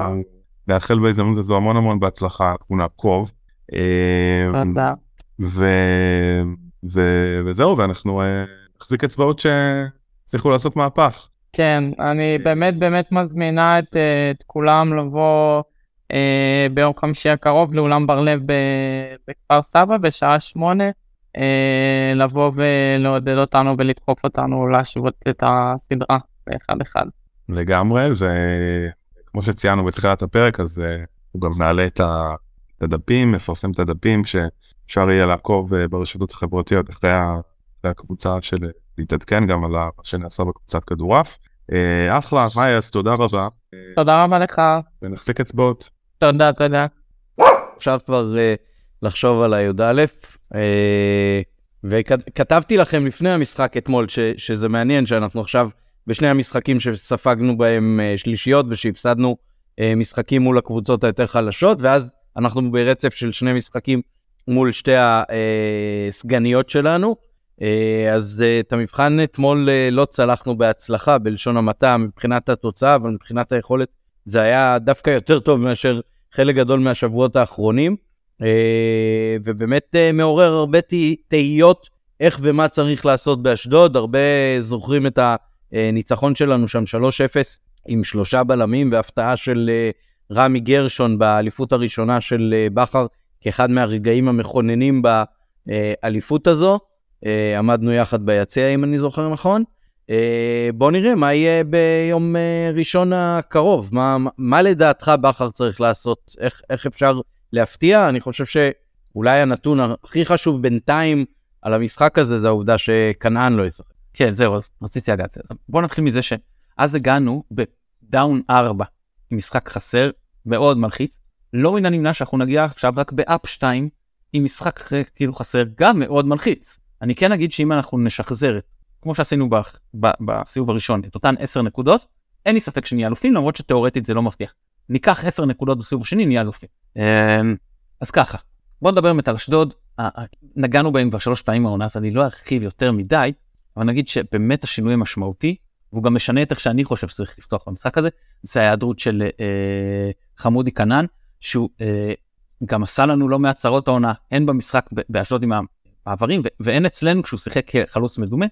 לאחל בהזדמנות הזו המון המון בהצלחה, אנחנו נעקוב. תודה. וזהו, ואנחנו נחזיק אצבעות שצריכו לעשות מהפך. כן, אני באמת באמת מזמינה את כולם לבוא ביום חמישי הקרוב לאולם בר-לב בכפר סבא בשעה 8, לבוא ולעודד אותנו ולדחוף אותנו להשוות את הסדרה באחד אחד. לגמרי, וכמו שציינו בתחילת הפרק, אז הוא גם נעלה את הדפים, מפרסם את הדפים, שאפשר יהיה לעקוב ברשתות החברתיות אחרי הקבוצה של להתעדכן גם על מה שנעשה בקבוצת כדורעף. אחלה, מייס, תודה רבה. תודה רבה לך. ונחזיק אצבעות. תודה, תודה. עכשיו כבר לחשוב על הי"א, וכתבתי לכם לפני המשחק אתמול, שזה מעניין שאנחנו עכשיו בשני המשחקים שספגנו בהם שלישיות, ושהפסדנו משחקים מול הקבוצות היותר חלשות, ואז אנחנו ברצף של שני משחקים מול שתי הסגניות שלנו, אז את המבחן אתמול לא צלחנו בהצלחה, בלשון המעטה, מבחינת התוצאה, אבל מבחינת היכולת זה היה דווקא יותר טוב מאשר חלק גדול מהשבועות האחרונים, ובאמת מעורר הרבה תהיות איך ומה צריך לעשות באשדוד. הרבה זוכרים את הניצחון שלנו שם 3-0 עם 3 בלמים והפתעה של רמי גרשון באליפות הראשונה של בחר כאחד מהרגעים המכוננים באליפות הזו. עמדנו יחד ביציע, אם אני זוכר נכון. בוא נראה מה יהיה ביום ראשון הקרוב. מה לדעתך בחר צריך לעשות? איך אפשר להפתיע? אני חושב שאולי הנתון הכי חשוב בינתיים על המשחק הזה, זה העובדה שקנען לא ישחק. כן, זהו, אז רציתי להגיד. בוא נתחיל מזה שאז הגענו בדאון 4, משחק חסר, מאוד מלחיץ. לא מן הנמנע שאנחנו נגיע עכשיו רק באפ 2, עם משחק כאילו חסר, גם מאוד מלחיץ. אני כן אגיד שאם אנחנו נשחזרת, כמו שעשינו בסיבוב הראשון, את אותן 10 נקודות, אין לי ספק שנהיה אלופים, למרות שתיאורטית זה לא מבטיח. ניקח 10 נקודות בסיבוב השני, נהיה אלופים. אז ככה, בואו נדבר באמת על אשדוד, נגענו בהם כבר 3 פעמים העונה, אז אני לא ארחיב יותר מדי, אבל נגיד שבאמת השינוי משמעותי, והוא גם משנה את איך שאני חושב שצריך לפתוח במשחק הזה, זה ההיעדרות של חמודי קנען, שהוא גם עשה לנו לא מהצרות העונה, הן במשחק באשדוד עם העם. מעברים, ואין אצלנו כשהוא שיחק כחלוץ מדומה,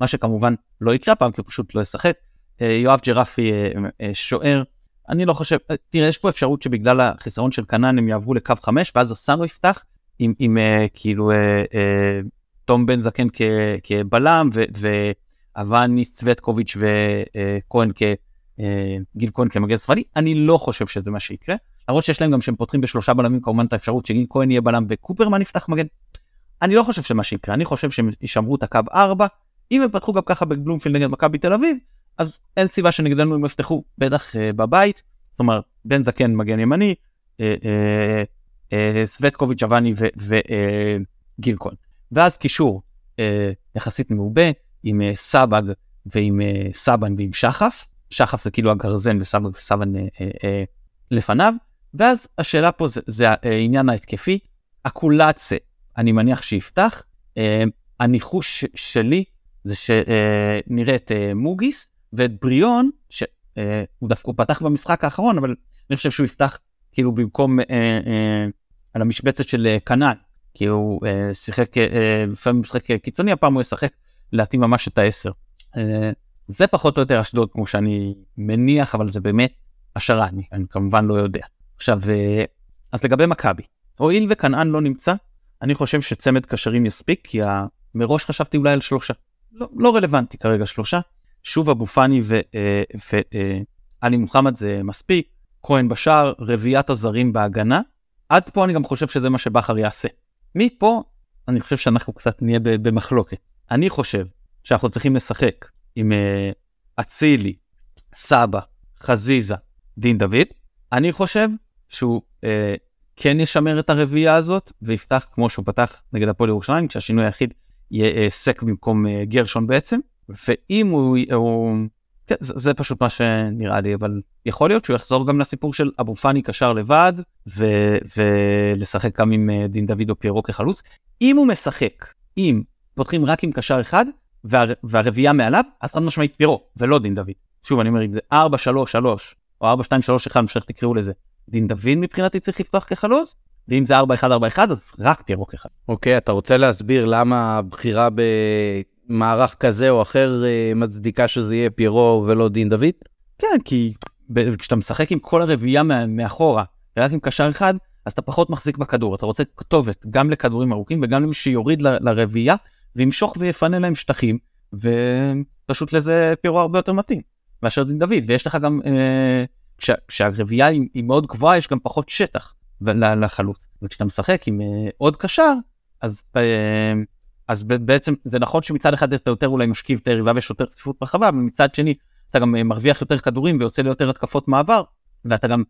מה שכמובן לא יקרה פעם, כי הוא פשוט לא ישחק. יואב ג'רפי שוער, אני לא חושב, תראה, יש פה אפשרות שבגלל החיסרון של קנען הם יעברו לקו 5, ואז הסאנו יפתח עם כאילו תום בן זקן כבלם, ואבני סווטקוביץ' וכהן גיל כהן כמגן שמאלי. אני לא חושב שזה מה שיקרה, למרות שיש להם גם שהם פותחים ב3 בלמים, כמובן את האפשרות שגיל כהן יהיה בלם וקופרמן יפתח מגן. אני לא חושב שמה שיקרה, אני חושב שהם ישמרו את הקו 4, אם הם פתחו גם ככה בבלומפילד נגד מכבי תל אביב, אז אין סיבה שנגדנו הם יפתחו בטח בבית, זאת אומרת, בן זקן מגן ימני, סווטקוביץ' אבני וגיל כהן. ואז קישור יחסית מעובה, עם סבג ועם סבן ועם שחף, שחף זה כאילו הגרזן וסבג וסבן לפניו, ואז השאלה פה זה העניין ההתקפי, הקולצה, אני מניח שיפתח. הניחוש שלי זה שנראה את מוגיס ואת בריאון, שהוא דווקא פתח במשחק האחרון, אבל אני חושב שהוא יפתח כאילו במקום על המשבצת של קנען, כי הוא שיחק, לפעמים משחק קיצוני, הפעם הוא ישחק להתאים ממש את 10. זה פחות או יותר אשדוד כמו שאני מניח, אבל זה באמת השערה, אני כמובן לא יודע. עכשיו, אז לגבי מכבי, הואיל וקנען לא נמצא, אני חושב שצמד קשרים יספיק, כי מראש חשבתי אולי על 3. לא רלוונטי כרגע 3. שוב אבופני ואלי מוחמד זה מספיק. כהן בשער, רביעת הזרים בהגנה. עד פה אני גם חושב שזה מה שבחר יעשה. מפה אני חושב שאנחנו קצת נהיה במחלוקת. אני חושב שאנחנו צריכים לשחק עם אצילי, סבא, חזיזה, דין דוד. אני חושב שהוא כן ישמר את הרביעייה הזאת, ויפתח כמו שהוא פתח נגד הפועל ירושלים, כשהשינוי היחיד יהיה סק במקום גרשון בעצם, ואם הוא כן, זה פשוט מה שנראה לי, אבל יכול להיות שהוא יחזור גם לסיפור של אבופני קשר לבד, ולשחק גם עם דין דוד או פירו כחלוץ. אם הוא משחק, אם פותחים רק עם קשר אחד, והרביעייה מעליו, אז חד משמעית פירו, ולא דין דוד. שוב, אני אומר, אם זה 4-3-3, או 4-2-3-1, משך תקראו לזה, דין דוד מבחינתי צריך לפתוח כחלוץ, ואם זה 4-1-4-1, אז רק פירו כחלוץ. אוקיי, אתה רוצה להסביר למה הבחירה במערך כזה או אחר מצדיקה שזה יהיה פירו ולא דין דוד? כן, כי כשאתה משחק עם כל הרביעייה מאחורה, ורק עם קשר אחד, אז אתה פחות מחזיק בכדור, אתה רוצה כתובת גם לכדורים ארוכים וגם למי שיוריד לרביעייה, וימשוך ויפנה להם שטחים, ופשוט לזה פירו הרבה יותר מתאים, מאשר דין דוד, ויש לך גם, כשהרביעייה היא מאוד גבוהה, יש גם פחות שטח לחלוץ, וכשאתה משחק עם עוד קשר, אז בעצם זה נכון שמצד אחד אתה יותר אולי משכיב את היריבה ויש יותר צפיפות רחבה, ומצד שני אתה גם מרוויח יותר כדורים ויוצא ליותר התקפות מעבר, ואתה גם,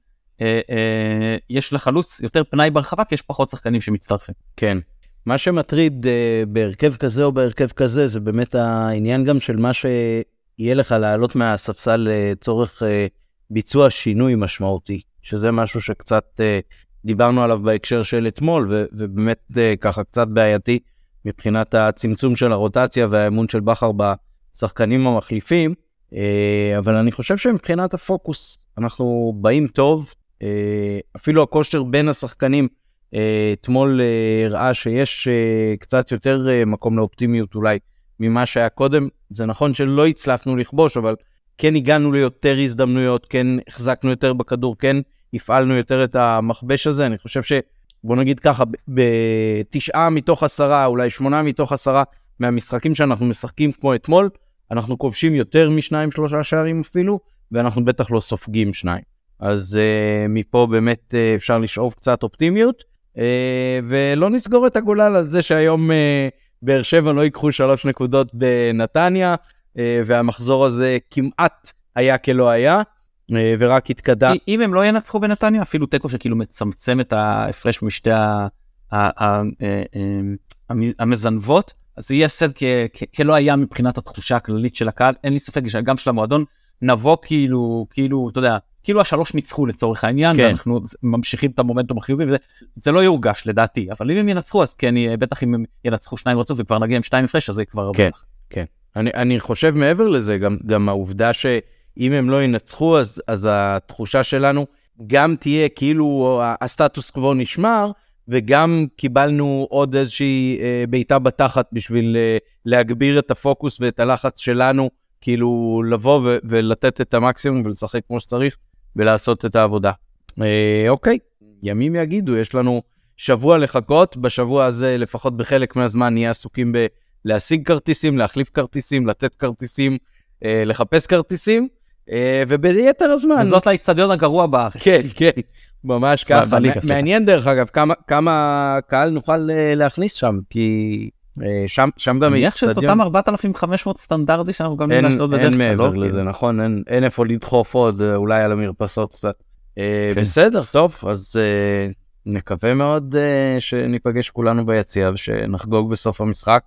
יש לחלוץ יותר פנאי ברחבה, כי יש פחות שחקנים שמצטרפים. כן. מה שמטריד בהרכב כזה או בהרכב כזה, זה באמת העניין גם של מה שיהיה לך לעלות מהספסל לצורך ביצוע שינוי משמעותי, שזה משהו שקצת דיברנו עליו בהקשר של אתמול, ובאמת ככה קצת בעייתי מבחינת הצמצום של הרוטציה והאמון של בחר בשחקנים המחליפים, אבל אני חושב שמבחינת הפוקוס אנחנו באים טוב, אפילו הכושר בין השחקנים, אתמול הראה שיש קצת יותר מקום לאופטימיות אולי ממה שהיה קודם. זה נכון שלא הצלחנו לכבוש, אבל כן הגענו ליותר הזדמנויות, כן החזקנו יותר בכדור, כן הפעלנו יותר את המחבש הזה. אני חושב שבוא נגיד ככה, ב9 מתוך 10, אולי 8 מתוך 10 מהמשחקים שאנחנו משחקים כמו אתמול, אנחנו כובשים יותר מ2-3 שערים אפילו, ואנחנו בטח לא סופגים 2. אז מפה באמת אפשר לשאוב קצת אופטימיות, ולא נסגור את הגולל על זה שהיום באר שבע לא ייקחו 3 נקודות בנתניה, והמחזור הזה כמעט היה כלא היה, ורק התקדם. אם הם לא ינצחו בנתניה, אפילו תיקו שכאילו מצמצם את ההפרש משתי המזנבות, אז יהיה הפסד כלא היה מבחינת התחושה הכללית של הקהל, אין לי ספק שגם של המועדון, נבוא כאילו, אתה יודע, כאילו 3 ניצחו לצורך העניין, ואנחנו ממשיכים את המומנטום החיובי, וזה לא יורגש לדעתי, אבל אם הם ינצחו, אז כן, בטח אם הם ינצחו 2 רצוף, וכבר נגיע עם 2 הפרש, אז זה כבר הרבה לחץ. כן, אני חושב מעבר לזה, גם העובדה שאם הם לא ינצחו, אז התחושה שלנו גם תהיה כאילו הסטטוס קוו נשמר, וגם קיבלנו עוד איזושהי בעיטה בתחת, בשביל להגביר את הפוקוס ואת הלחץ שלנו, כאילו לבוא ולתת את המקסימום ולשחק כמו שצריך ולעשות את העבודה. אוקיי, ימים יגידו, יש לנו שבוע לחכות, בשבוע הזה לפחות בחלק מהזמן נהיה עסוקים בלהשיג כרטיסים, להחליף כרטיסים, לתת כרטיסים, לחפש כרטיסים, וביתר הזמן... וזאת האצטדיון הגרוע בארץ. כן, כן, ממש ככה. מעניין דרך אגב, כמה קהל נוכל להכניס שם, כי... שם גם יש את אותם 4,500 סטנדרטי שאנחנו גם נשתות בדרך כלל. אין מעבר לזה, נכון, אין איפה לדחוף עוד, אולי על המרפסות קצת. בסדר, טוב, אז נקווה מאוד שניפגש כולנו ביציאה ושנחגוג בסוף המשחק,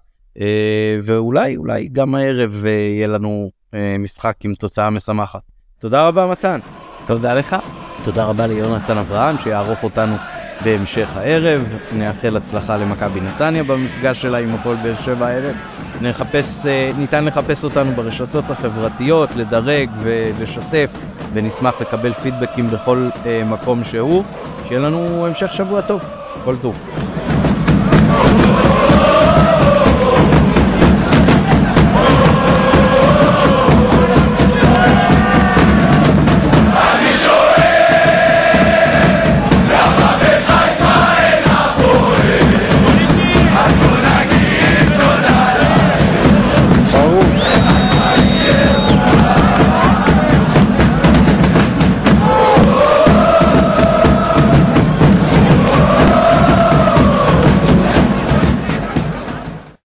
ואולי גם הערב יהיה לנו משחק עם תוצאה משמחת. תודה רבה מתן. תודה לך. תודה רבה ליונתן אברהם שיערוך אותנו בהמשך הערב. נאחל הצלחה למכבי נתניה במפגש שלה עם הפועל באר שבע הערב. ניתן לחפש אותנו ברשתות החברתיות, לדרג ולשתף, ונשמח לקבל פידבקים בכל מקום שהוא. שיהיה לנו המשך שבוע טוב. כל טוב.